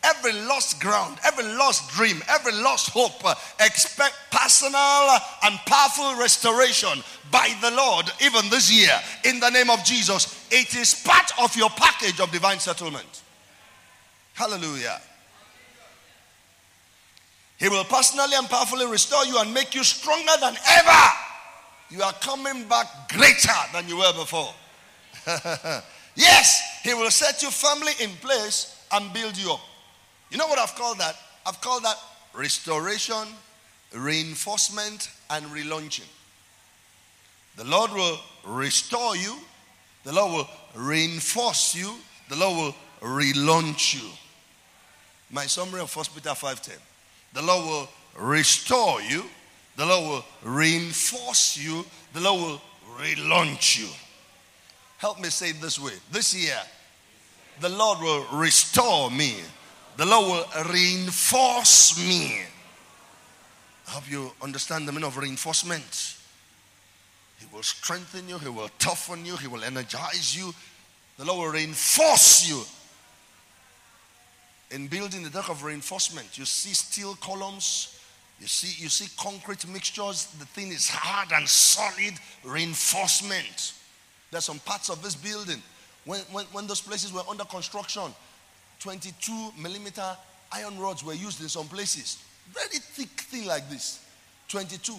Every lost ground, every lost dream, every lost hope, expect personal and powerful restoration by the Lord, even this year, in the name of Jesus. It is part of your package of divine settlement. Hallelujah. He will personally and powerfully restore you and make you stronger than ever. You are coming back greater than you were before. Yes, he will set you firmly in place and build you up. You know what I've called that? I've called that restoration, reinforcement, and relaunching. The Lord will restore you. The Lord will reinforce you. The Lord will relaunch you. My summary of 1 Peter 5:10. The Lord will restore you. The Lord will reinforce you. The Lord will relaunch you. Help me say it this way. This year, the Lord will restore me. The Lord will reinforce me. I hope you understand the meaning of reinforcement. He will strengthen you. He will toughen you. He will energize you. The Lord will reinforce you. In building the deck of reinforcement, you see steel columns. You see concrete mixtures. The thing is hard and solid. Reinforcement. There's some parts of this building. When those places were under construction, 22 millimeter iron rods were used in some places. Very thick thing like this. 22.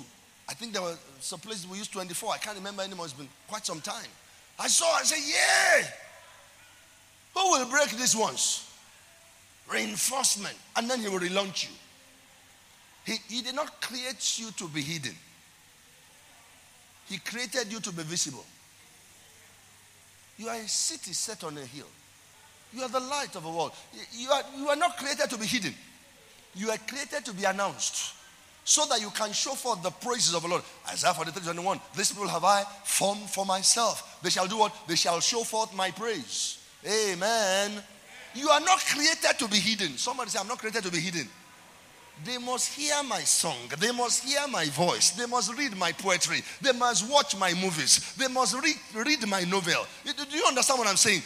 I think there were some places we used 24. I can't remember anymore. It's been quite some time. I saw, I said, yeah. Who will break these ones? Reinforcement. And then he will relaunch you. He did not create you to be hidden. He created you to be visible. You are a city set on a hill. You are the light of the world. You are not created to be hidden. You are created to be announced, so that you can show forth the praises of the Lord. Isaiah 43:21. These people have I formed for myself. They shall do what? They shall show forth my praise. Amen. You are not created to be hidden. Somebody say, I'm not created to be hidden. They must hear my song. They must hear my voice. They must read my poetry. They must watch my movies. They must read my novel. Do you understand what I'm saying?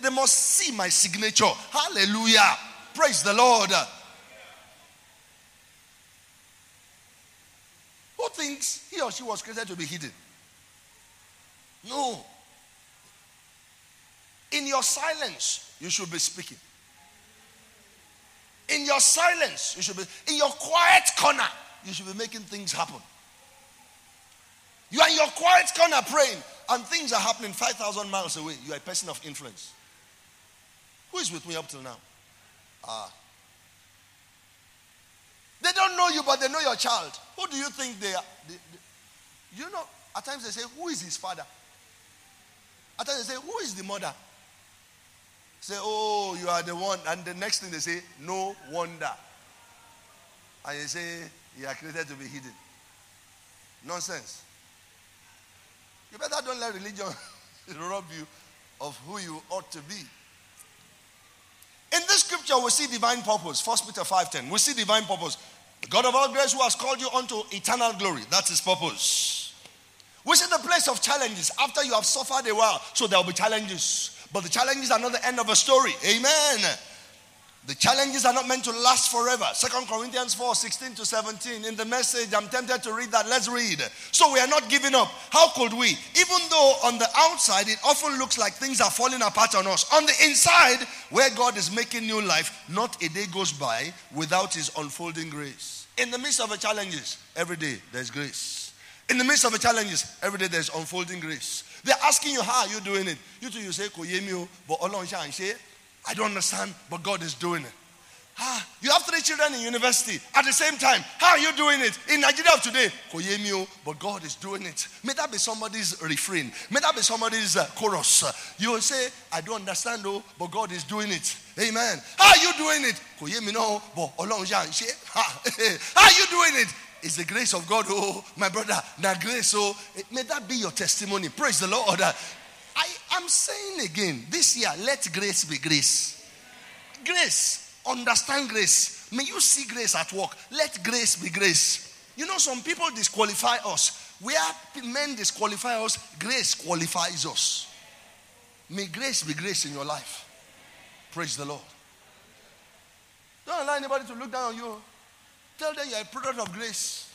They must see my signature. Hallelujah. Praise the Lord. Who thinks he or she was created to be hidden? No. In your silence, you should be speaking. In your silence, you should be, in your quiet corner, you should be making things happen. You are in your quiet corner praying, and things are happening 5,000 miles away. You are a person of influence. Who is with me up till now? They don't know you, but they know your child. Who do you think they are? You know, at times they say, who is his father? At times they say, who is the mother? Say, oh, you are the one. And the next thing they say, no wonder. And you say, you are created to be hidden. Nonsense. You better don't let religion rob you of who you ought to be. In this scripture, we see divine purpose. 1 Peter 5:10. We see divine purpose. The God of all grace who has called you unto eternal glory. That's his purpose. We see the place of challenges. After you have suffered a while, so there will be challenges. But the challenges are not the end of a story. Amen. The challenges are not meant to last forever. 2 Corinthians 4:16-17. In the message, I'm tempted to read that. Let's read. So we are not giving up. How could we? Even though on the outside, it often looks like things are falling apart on us. On the inside, where God is making new life, not a day goes by without his unfolding grace. In the midst of the challenges, every day there's grace. In the midst of the challenges, every day there's unfolding grace. They're asking you, how are you doing it? You too, you say, Koyemio, but I don't understand, but God is doing it. Ah, you have 3 children in university at the same time. How are you doing it? In Nigeria of today, Koyemio, but God is doing it. May that be somebody's refrain. May that be somebody's chorus. You will say, I don't understand though, but God is doing it. Amen. How are you doing it? Koyemio, but how are you doing it? It's the grace of God, oh, my brother, that grace, oh. May that be your testimony. Praise the Lord. I am saying again, this year, let grace be grace. Grace, understand grace. May you see grace at work. Let grace be grace. You know, some people disqualify us. Where men disqualify us, grace qualifies us. May grace be grace in your life. Praise the Lord. Don't allow anybody to look down on you. Tell them you are a product of grace.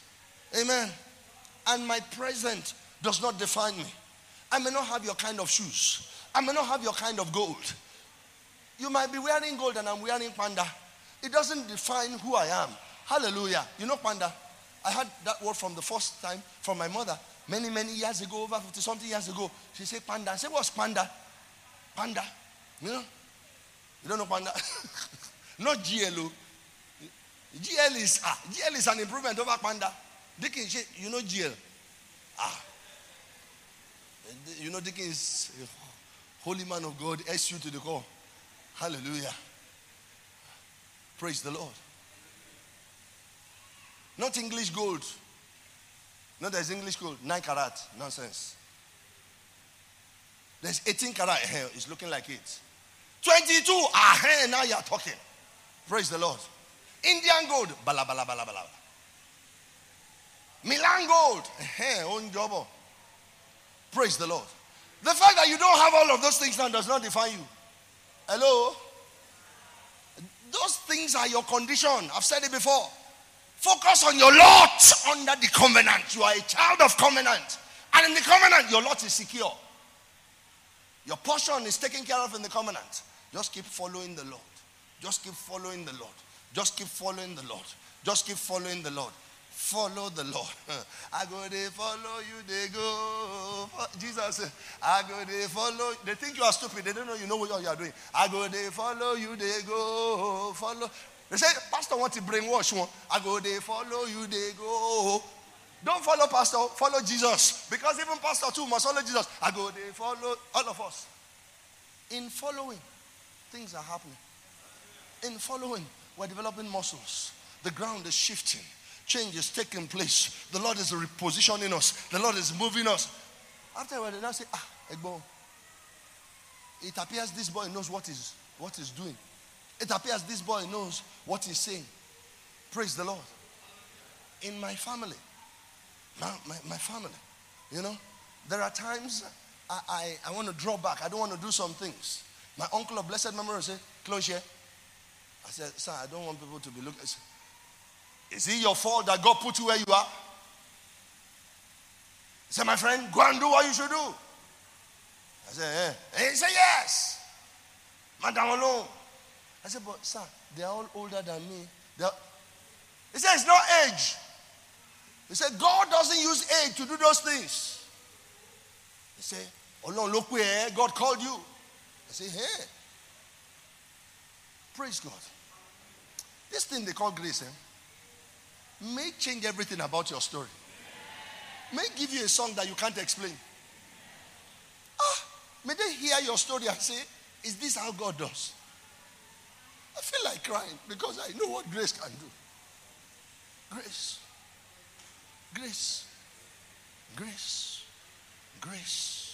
Amen. And my present does not define me. I may not have your kind of shoes. I may not have your kind of gold. You might be wearing gold and I'm wearing panda. It doesn't define who I am. Hallelujah. You know panda? I heard that word from the first time from my mother many, many years ago, over 50 something years ago. She said panda. I said, what's panda? Panda. You know? You don't know panda? Not GLO. GL is an improvement over panda. Dickens, you know GL. You know Dickens, holy man of God, SU to the core. Hallelujah. Praise the Lord. Not English gold. No, there's English gold. 9 carat. Nonsense. There's 18 carat. It's looking like it. 22. Now you're talking. Praise the Lord. Indian gold, bala bala bala bala. Milan gold, own job. Praise the Lord. The fact that you don't have all of those things now does not define you. Hello? Those things are your condition. I've said it before. Focus on your lot under the covenant. You are a child of covenant. And in the covenant, your lot is secure. Your portion is taken care of in the covenant. Just keep following the Lord. Just keep following the Lord. Just keep following the Lord. Just keep following the Lord. Follow the Lord. I go, they follow you, they go. Jesus said, I go, they follow. They think you are stupid. They don't know you know what you are doing. I go, they follow you, they go. Follow. They say, Pastor wants to brainwash one. I go, they follow you, they go. Don't follow Pastor, follow Jesus. Because even Pastor too must follow Jesus. I go, they follow all of us. In following, things are happening. In following, we're developing muscles. The ground is shifting. Change is taking place. The Lord is repositioning us. The Lord is moving us. Afterward, they now say, ah, Egbo. It appears this boy knows what he's doing. It appears this boy knows what he's saying. Praise the Lord. In my family, my family, you know, there are times I want to draw back. I don't want to do some things. My uncle of blessed memory said, Closure. I said, sir, I don't want people to be looking. Is it your fault that God put you where you are? He said, my friend, go and do what you should do. I said, yeah. He said, yes. Madam alone. I said, but sir, they are all older than me. He said, it's not age. He said, God doesn't use age to do those things. He said, oh no, look where God called you. I said, hey. Praise God. This thing they call grace, eh? May change everything about your story. May give you a song that you can't explain. Ah, may they hear your story and say, is this how God does? I feel like crying because I know what grace can do. Grace. Grace. Grace. Grace.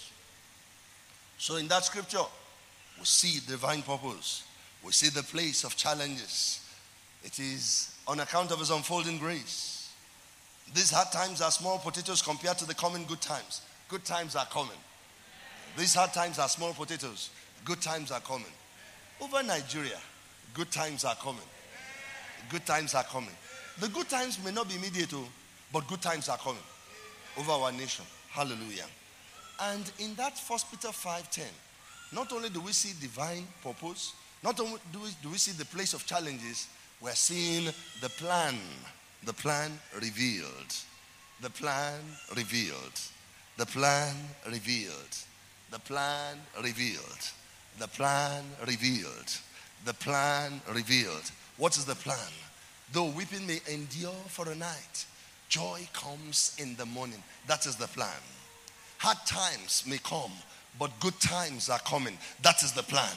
So in that scripture, we see divine purpose. We see the place of challenges. It is on account of his unfolding grace. These hard times are small potatoes compared to the coming good times. Good times are coming. These hard times are small potatoes. Good times are coming. Over Nigeria, good times are coming. Good times are coming. The good times may not be immediate, but good times are coming over our nation. Hallelujah. And in that 1 Peter 5:10, not only do we see divine purpose, not only do we see the place of challenges, we're seeing the plan revealed, the plan revealed, the plan revealed, the plan revealed, the plan revealed, the plan revealed. What is the plan? Though weeping may endure for a night, joy comes in the morning. That is the plan. Hard times may come, but good times are coming. That is the plan.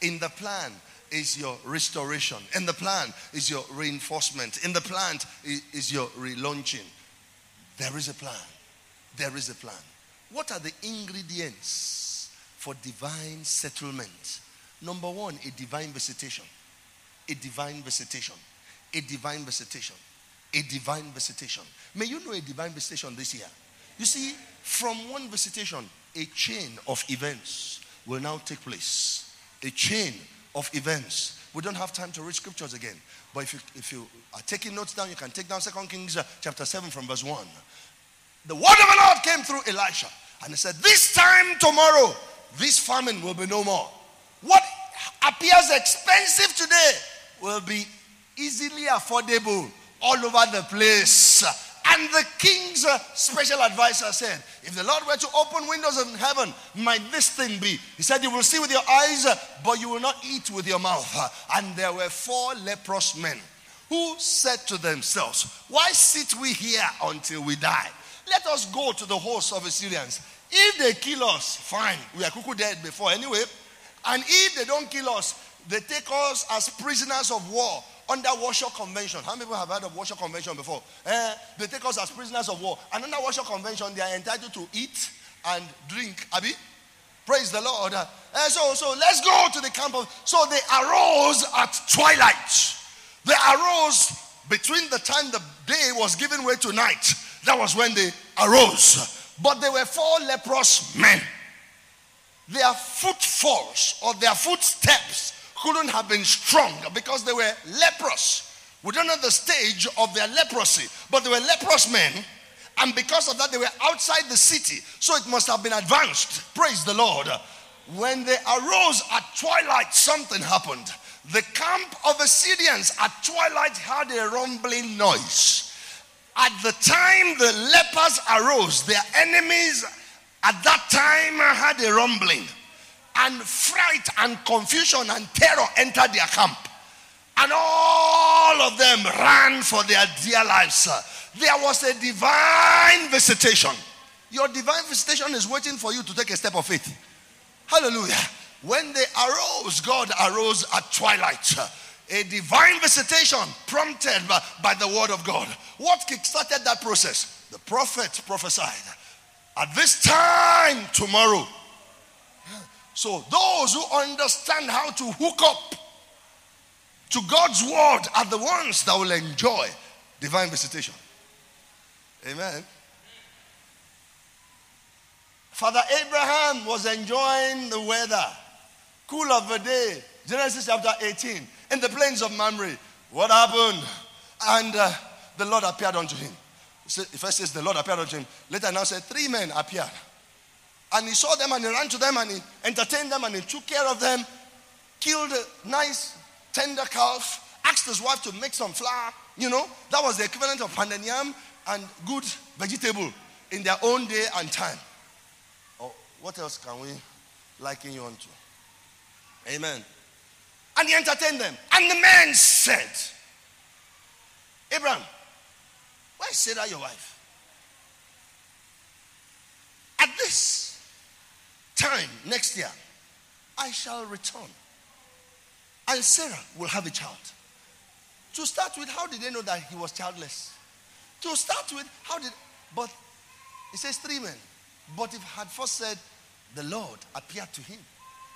In the plan is your restoration. In the plan is your reinforcement. In the plan is your relaunching. There is a plan. There is a plan. What are the ingredients for divine settlement? Number one, a divine visitation. A divine visitation. A divine visitation. A divine visitation. May you know a divine visitation this year. You see, from one visitation, a chain of events will now take place. A chain of events. We don't have time to read scriptures again, but if you are taking notes down, you can take down 2 Kings chapter 7 from verse 1. The word of the Lord came through Elisha, and he said, this time tomorrow, this famine will be no more. What appears expensive today will be easily affordable all over the place. And the king's special advisor said, if the Lord were to open windows in heaven, might this thing be? He said, you will see with your eyes, but you will not eat with your mouth. And there were 4 leprous men who said to themselves, why sit we here until we die? Let us go to the host of Assyrians. If they kill us, fine. We are cuckoo dead before anyway. And if they don't kill us, they take us as prisoners of war. Under Warsaw Convention. How many people have heard of Warsaw Convention before? They take us as prisoners of war. And under Warsaw Convention, they are entitled to eat and drink. Abi? Praise the Lord. So let's go to the camp of... So they arose at twilight. They arose between the time the day was given way to night. That was when they arose. But there were 4 leprous men. Their footfalls or their footsteps couldn't have been strong because they were leprous. We don't know the stage of their leprosy, but they were leprous men, and because of that they were outside the city, so it must have been advanced. Praise the Lord. When they arose at twilight, something happened. The camp of Assyrians at twilight had a rumbling noise. At the time the lepers arose, their enemies at that time had a rumbling, and fright and confusion and terror entered their camp, and all of them ran for their dear lives. There was a divine visitation. Your divine visitation is waiting for you to take a step of faith. Hallelujah. When they arose, God arose at twilight. A divine visitation prompted by the word of God. What kickstarted that process? The prophet prophesied. At this time tomorrow. So those who understand how to hook up to God's word are the ones that will enjoy divine visitation. Amen. Father Abraham was enjoying the weather. Cool of the day. Genesis chapter 18. In the plains of Mamre. What happened? And the Lord appeared unto him. First says the Lord appeared unto him. Later now said three men appeared. And he saw them and he ran to them and he entertained them and he took care of them. Killed a nice tender calf. Asked his wife to make some flour. You know, that was the equivalent of pounded yam and good vegetable in their own day and time. Oh, what else can we liken you unto? Amen. And he entertained them. And the man said, Abraham, where is Sarah your wife? At this time next year, I shall return. And Sarah will have a child. To start with, how did they know that he was childless? To start with, but it says three men. But if had first said, the Lord appeared to him.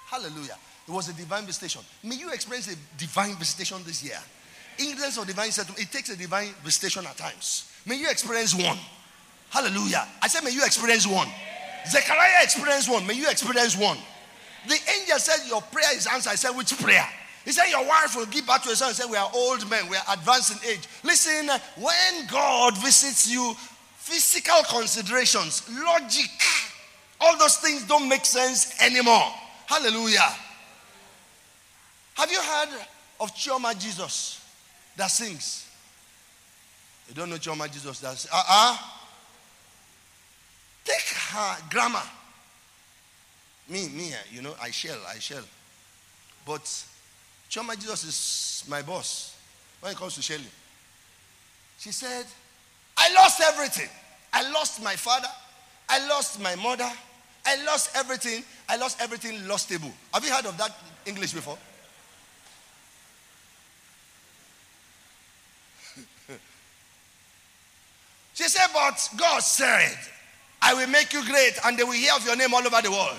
Hallelujah. It was a divine visitation. May you experience a divine visitation this year. Ingredients of divine settlement. It takes a divine visitation at times. May you experience one. Hallelujah. I said, may you experience one. Zechariah experienced one. May you experience one. The angel said, your prayer is answered. I said, which prayer? He said, your wife will give back to your son. He said, we are old men. We are advanced in age. Listen, when God visits you, physical considerations, logic, all those things don't make sense anymore. Hallelujah. Have you heard of Chioma Jesus that sings? You don't know Chioma Jesus that sings? Take her grammar. Me, you know, I shall. But Chioma Jesus is my boss when it comes to Shelley. She said, I lost everything. I lost my father. I lost my mother. I lost everything. I lost everything lostable. Have you heard of that English before? She said, but God said, I will make you great and they will hear of your name all over the world.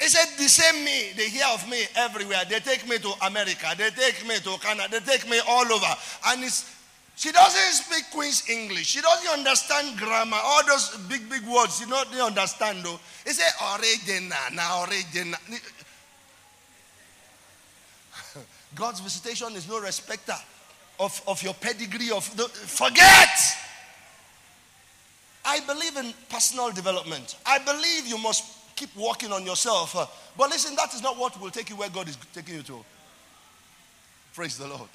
He said, the same me, they hear of me everywhere. They take me to America. They take me to Canada. They take me all over. And she doesn't speak Queen's English. She doesn't understand grammar. All those big words, you know, they understand though. He said, original. God's visitation is no respecter of your pedigree. Forget! I believe in personal development. I believe you must keep working on yourself. But listen, that is not what will take you where God is taking you to. Praise the Lord.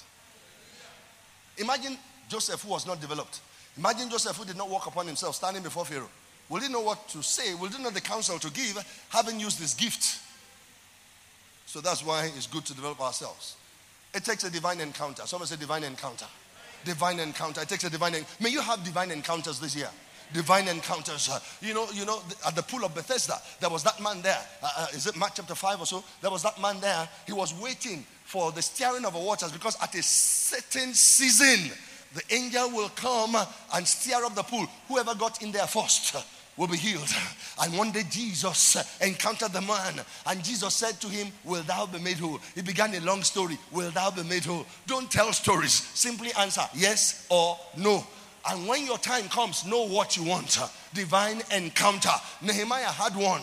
Imagine Joseph who was not developed. Imagine Joseph who did not work upon himself standing before Pharaoh. Will he know what to say? Will he know the counsel to give, having used this gift? So that's why it's good to develop ourselves. It takes a divine encounter. Someone say divine encounter. Divine encounter. It takes a divine encounter. May you have divine encounters this year. Divine encounters. You know, at the pool of Bethesda, there was that man there. Is it Mark chapter 5 or so? There was that man there. He was waiting for the stirring of the waters because at a certain season, the angel will come and stir up the pool. Whoever got in there first will be healed. And one day Jesus encountered the man and Jesus said to him, will thou be made whole? He began a long story. Will thou be made whole? Don't tell stories. Simply answer yes or no. And when your time comes, know what you want. Divine encounter. Nehemiah had one.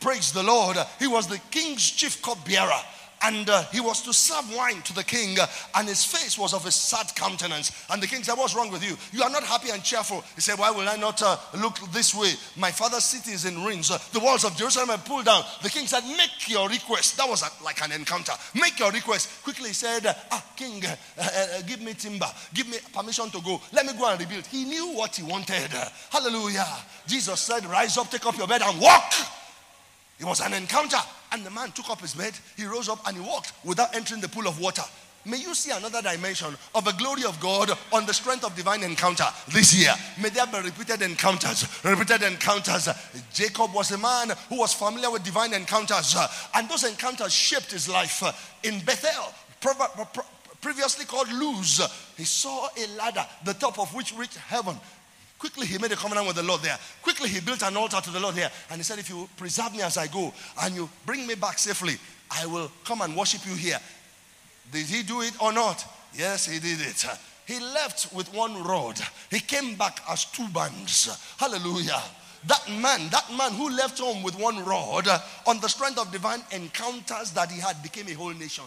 Praise the Lord. He was the king's chief cupbearer. And he was to serve wine to the king, and his face was of a sad countenance. And the king said, what's wrong with you? You are not happy and cheerful. He said, why will I not look this way? My father's city is in ruins. The walls of Jerusalem are pulled down. The king said, make your request. That was like an encounter. Make your request. Quickly he said, king, give me timber. Give me permission to go. Let me go and rebuild. He knew what he wanted. Hallelujah. Jesus said, rise up, take up your bed and walk. It was an encounter. And the man took up his bed, he rose up and he walked without entering the pool of water. May you see another dimension of the glory of God on the strength of divine encounter this year. May there be repeated encounters, repeated encounters. Jacob was a man who was familiar with divine encounters, and those encounters shaped his life. In Bethel, previously called Luz, he saw a ladder, the top of which reached heaven. Quickly he made a covenant with the Lord there. Quickly he built an altar to the Lord here. And he said, if you preserve me as I go and you bring me back safely, I will come and worship you here. Did he do it or not? Yes, he did it. He left with one rod. He came back as two bands. Hallelujah. That man who left home with one rod, on the strength of divine encounters that he had, became a whole nation.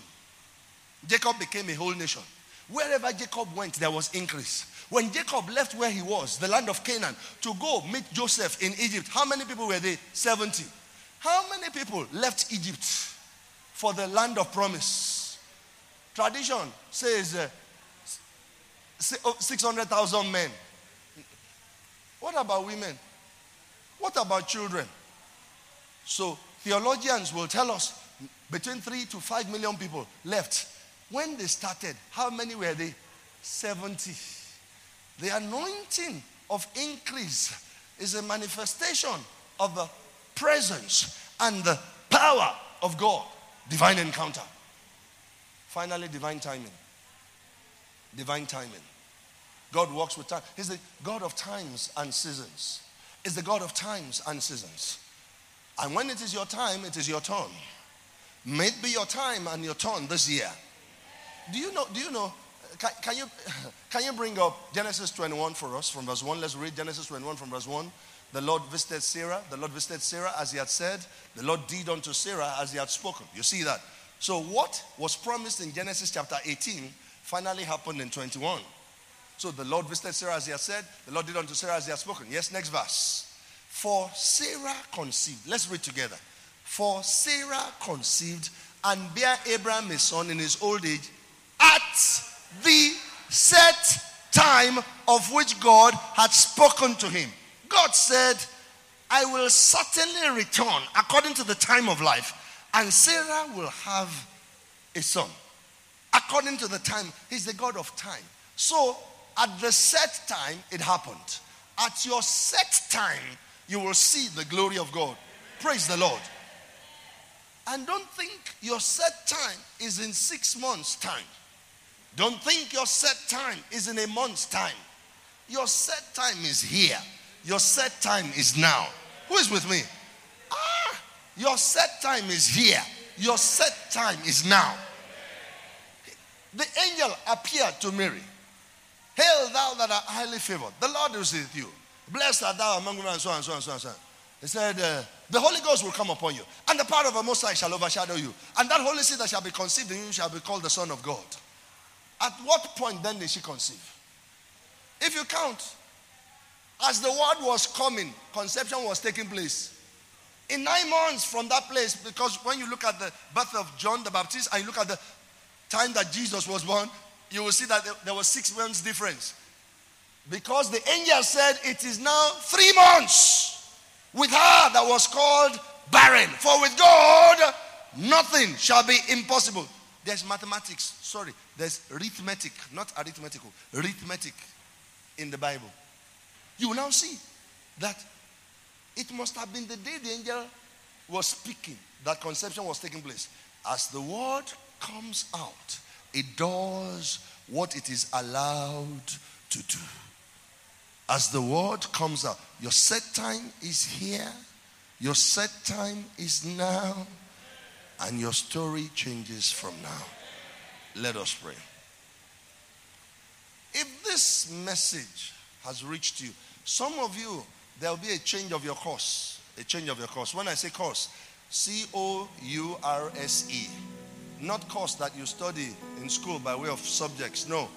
Jacob became a whole nation. Wherever Jacob went, there was increase. When Jacob left where he was, the land of Canaan, to go meet Joseph in Egypt, how many people were there? 70. How many people left Egypt for the land of promise? Tradition says 600,000 men. What about women? What about children? So theologians will tell us between 3 to 5 million people left. When they started, how many were they? 70. The anointing of increase is a manifestation of the presence and the power of God. Divine encounter. Finally, divine timing. Divine timing. God works with time. He's the God of times and seasons. He's the God of times and seasons. And when it is your time, it is your turn. May it be your time and your turn this year. Do you know? Can you bring up Genesis 21 for us from verse 1? Let's read Genesis 21 from verse 1. The Lord visited Sarah. The Lord visited Sarah as he had said. The Lord did unto Sarah as he had spoken. You see that? So what was promised in Genesis chapter 18 finally happened in 21. So the Lord visited Sarah as he had said. The Lord did unto Sarah as he had spoken. Yes, next verse. For Sarah conceived. Let's read together. For Sarah conceived and bare Abraham his son in his old age at the set time of which God had spoken to him. God said, I will certainly return according to the time of life, and Sarah will have a son. According to the time, he's the God of time. So at the set time, it happened. At your set time, you will see the glory of God. Praise the Lord. And don't think your set time is in 6 months' time. Don't think your set time is in a month's time. Your set time is here. Your set time is now. Who is with me? Your set time is here. Your set time is now. The angel appeared to Mary. Hail thou that art highly favored. The Lord is with you. Blessed art thou among women, and so on, and so on, and so on. He said, the Holy Ghost will come upon you, and the power of the Most High shall overshadow you. And that holy seed that shall be conceived in you shall be called the Son of God. At what point then did she conceive? If you count, as the word was coming, conception was taking place. In 9 months from that place, because when you look at the birth of John the Baptist and you look at the time that Jesus was born, you will see that there was 6 months difference. Because the angel said, it is now 3 months with her that was called barren. For with God, nothing shall be impossible. There's mathematics, there's arithmetic, not arithmetical, arithmetic in the Bible. You will now see that it must have been the day the angel was speaking that conception was taking place. As the word comes out, it does what it is allowed to do. As the word comes out, your set time is here, your set time is now. And your story changes from now. Let us pray. If this message has reached you, some of you, there will be a change of your course. A change of your course. When I say course, C-O-U-R-S-E. Not course that you study in school by way of subjects. No,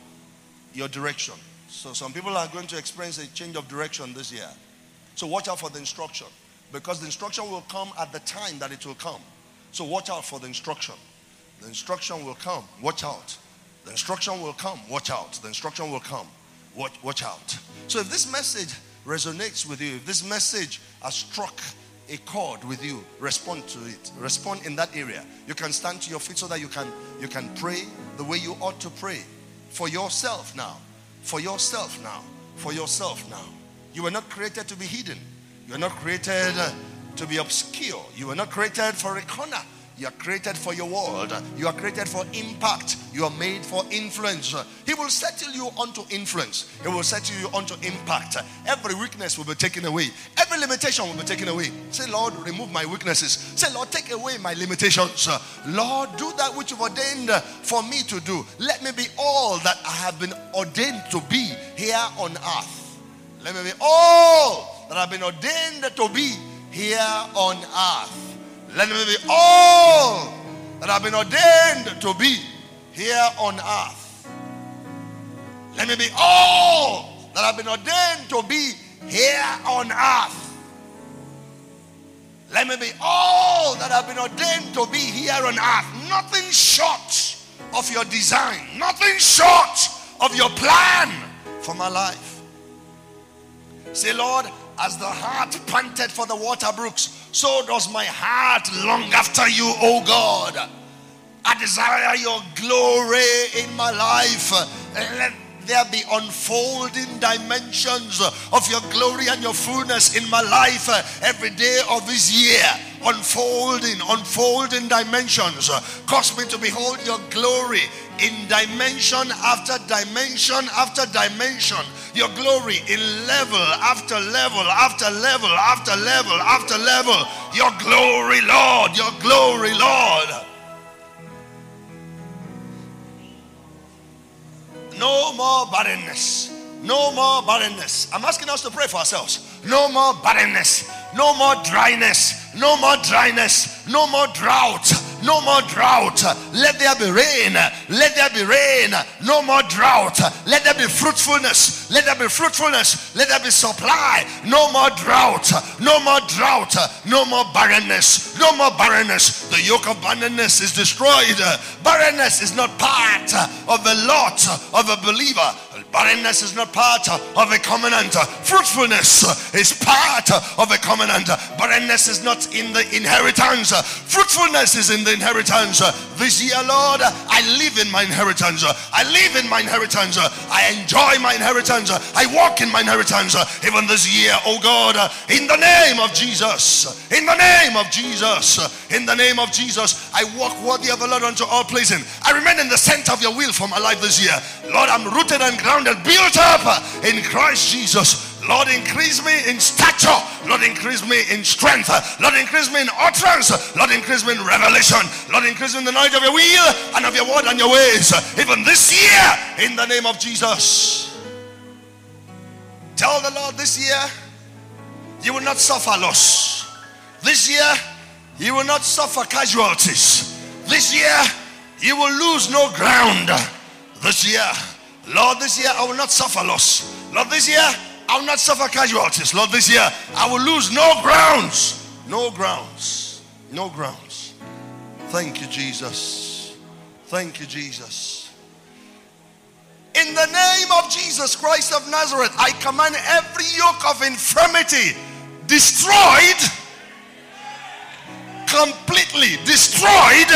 your direction. So some people are going to experience a change of direction this year. So watch out for the instruction, because the instruction will come at the time that it will come. So watch out for the instruction. The instruction will come. Watch out. The instruction will come. Watch out. The instruction will come. Watch out. So if this message resonates with you, if this message has struck a chord with you, respond to it. Respond in that area. You can stand to your feet so that you can pray the way you ought to pray. For yourself now. For yourself now. For yourself now. You were not created to be hidden. You are not created to be obscure. You are not created for a corner. You are created for your world. You are created for impact. You are made for influence. He will settle you onto influence. He will settle you onto impact. Every weakness will be taken away. Every limitation will be taken away. Say, Lord, remove my weaknesses. Say, Lord, take away my limitations. Lord, do that which you've ordained for me to do. Let me be all that I have been ordained to be here on earth. Let me be all that I've been ordained to be here on earth. Let me be all that I've been ordained to be here on earth. Let me be all that I've been ordained to be here on earth. Let me be all that I've been ordained to be here on earth. Nothing short of your design. Nothing short of your plan for my life. Say, Lord, as the heart panted for the water brooks, so does my heart long after you, O God. I desire your glory in my life. Let there be unfolding dimensions of your glory and your fullness in my life every day of this year. Unfolding dimensions. Cause me to behold your glory in dimension after dimension after dimension. Your glory in level after level after level after level after level. Your glory, Lord. Your glory, Lord. No more barrenness. No more barrenness. I'm asking us to pray for ourselves. No more barrenness. No more dryness. No more dryness. No more drought. No more drought. Let there be rain. Let there be rain. No more drought. Let there be fruitfulness. Let there be fruitfulness. Let there be supply. No more drought. No more drought. No more barrenness. No more barrenness. The yoke of barrenness is destroyed. Barrenness is not part of the lot of a believer. Barrenness is not part of a covenant. Fruitfulness is part of a covenant. Barrenness is not in the inheritance. Fruitfulness is in the inheritance. This year, Lord, I live in my inheritance. I live in my inheritance. I enjoy my inheritance. I walk in my inheritance. Even this year, oh God, in the name of Jesus. In the name of Jesus. In the name of Jesus, I walk worthy of the Lord unto all pleasing. I remain in the center of your will for my life this year. Lord, I'm rooted and grounded, built up in Christ Jesus. Lord, increase me in stature. Lord, increase me in strength. Lord, increase me in utterance. Lord, increase me in revelation. Lord, increase me in the knowledge of your will and of your word and your ways. Even this year, in the name of Jesus. Tell the Lord this year, you will not suffer loss. This year, you will not suffer casualties. This year, you will lose no ground. This year, Lord, this year I will not suffer loss. Lord, this year I will not suffer casualties. Lord, this year I will lose no grounds. No grounds. No grounds. Thank you, Jesus. Thank you, Jesus. In the name of Jesus Christ of Nazareth, I command every yoke of infirmity destroyed. Completely destroyed.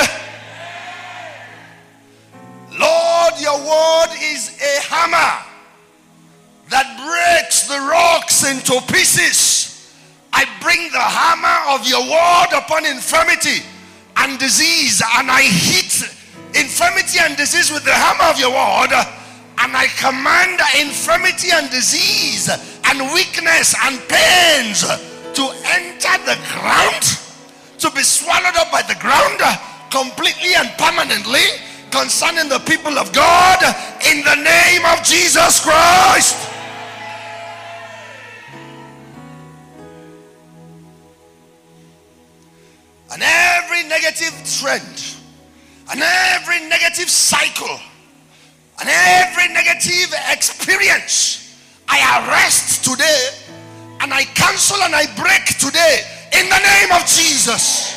Lord, your word is a hammer that breaks the rocks into pieces. I bring the hammer of your word upon infirmity and disease, and I hit infirmity and disease with the hammer of your word, and I command infirmity and disease and weakness and pains to enter the ground, to be swallowed up by the ground completely and permanently concerning the people of God, in the name of Jesus Christ. And every negative trend, And every negative cycle and every negative experience, I arrest today and I cancel and I break today in the name of Jesus.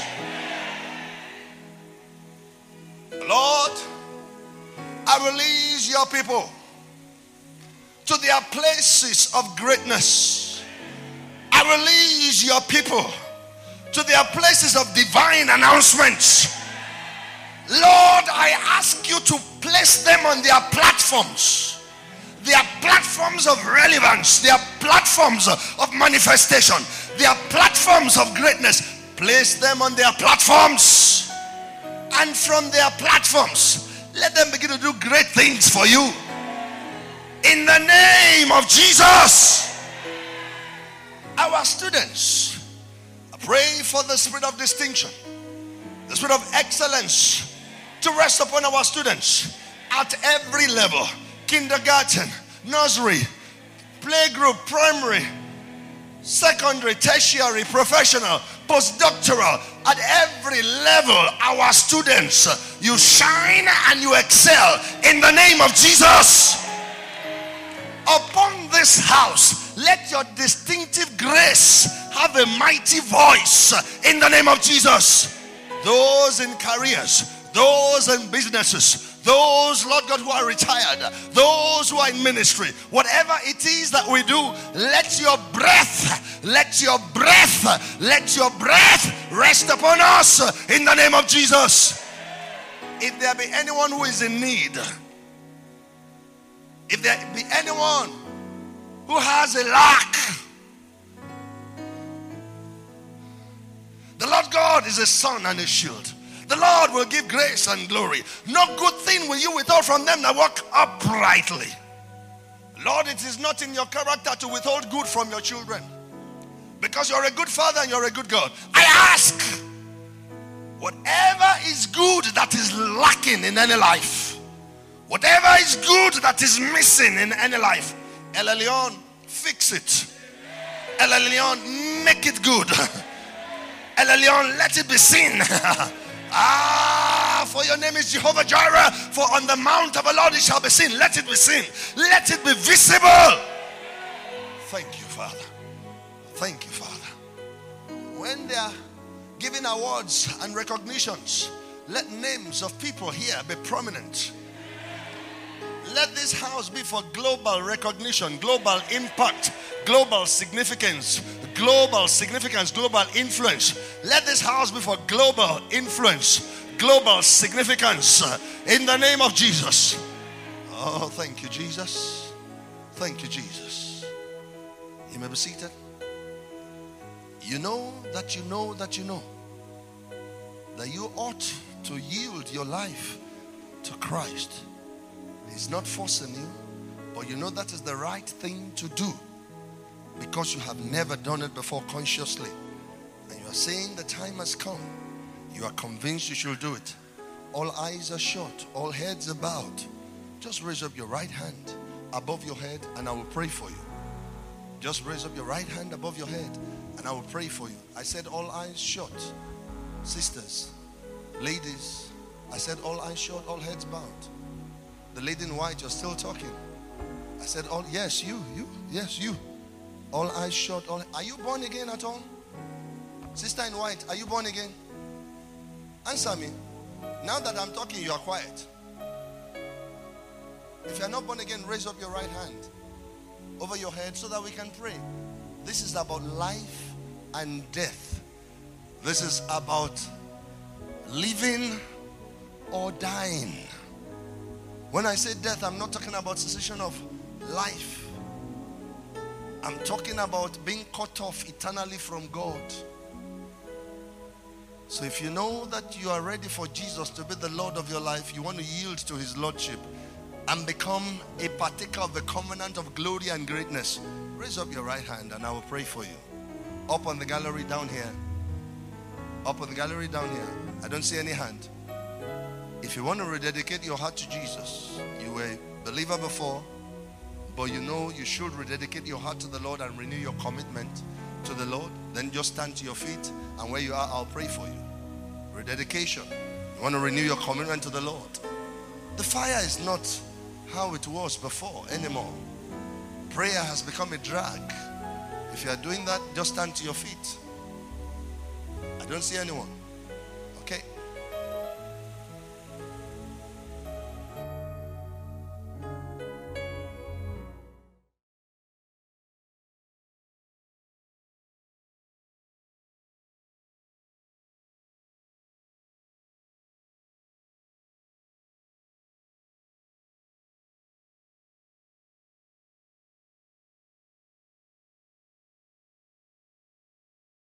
Lord, I release your people to their places of greatness. I release your people to their places of divine announcements. Lord, I ask you to place them on their platforms of relevance, their platforms of manifestation, their platforms of greatness. Place them on their platforms, and from their platforms, let them begin to do great things for you. In the name of Jesus, our students, I pray for the spirit of distinction, the spirit of excellence to rest upon our students at every level: kindergarten, nursery, playgroup, primary, secondary, tertiary, professional, postdoctoral. At every level, our students, you shine and you excel in the name of Jesus. Upon this house, let your distinctive grace have a mighty voice in the name of Jesus. Those in careers, those in businesses, those, Lord God, who are retired, those who are in ministry, whatever it is that we do, let your breath, let your breath, let your breath rest upon us in the name of Jesus. If there be anyone who is in need, if there be anyone who has a lack, the Lord God is a sun and a shield. The Lord will give grace and glory. No good thing will you withhold from them that walk uprightly. Lord, it is not in your character to withhold good from your children, because you're a good father and you're a good God. I ask, whatever is good that is lacking in any life, whatever is good that is missing in any life, El Elyon, fix it. El Elyon, make it good. El Elyon, let it be seen. For your name is Jehovah Jireh. For on the mount of the Lord it shall be seen. Let it be seen. Let it be visible. Thank you, Father. Thank you, Father. When they are giving awards and recognitions, let names of people here be prominent. Let this house be for global recognition, global impact, global significance, global significance, global influence. Let this house be for global influence, global significance, in the name of Jesus. Oh, thank you, Jesus. Thank you, Jesus. You may be seated. You know that you know that you know that you ought to yield your life to Christ. He's not forcing you, but you know that is the right thing to do, because you have never done it before consciously, and you are saying the time has come. You are convinced you should do it. All eyes are shut, all heads are bowed. Just raise up your right hand above your head and I will pray for you. Just raise up your right hand above your head and I will pray for you. I said all eyes shut. Sisters, ladies, I said all eyes shut, all heads bowed. The lady in white, you're still talking. I said, "Oh, yes, you, yes, you." All eyes shut. All, are you born again at all? Sister in white, are you born again? Answer me. Now that I'm talking, you are quiet. If you're not born again, raise up your right hand over your head so that we can pray. This is about life and death. This is about living or dying. When I say death, I'm not talking about cessation of life. I'm talking about being cut off eternally from God. So if you know that you are ready for Jesus to be the Lord of your life, you want to yield to his Lordship and become a partaker of the covenant of glory and greatness, raise up your right hand and I will pray for you. Up on the gallery down here. Up on the gallery down here. I don't see any hand. If you want to rededicate your heart to Jesus, you were a believer before, but you know you should rededicate your heart to the Lord and renew your commitment to the Lord, then just stand to your feet, and where you are, I'll pray for you. Rededication. You want to renew your commitment to the Lord. The fire is not how it was before anymore. Prayer has become a drag. If you are doing that, just stand to your feet. I don't see anyone.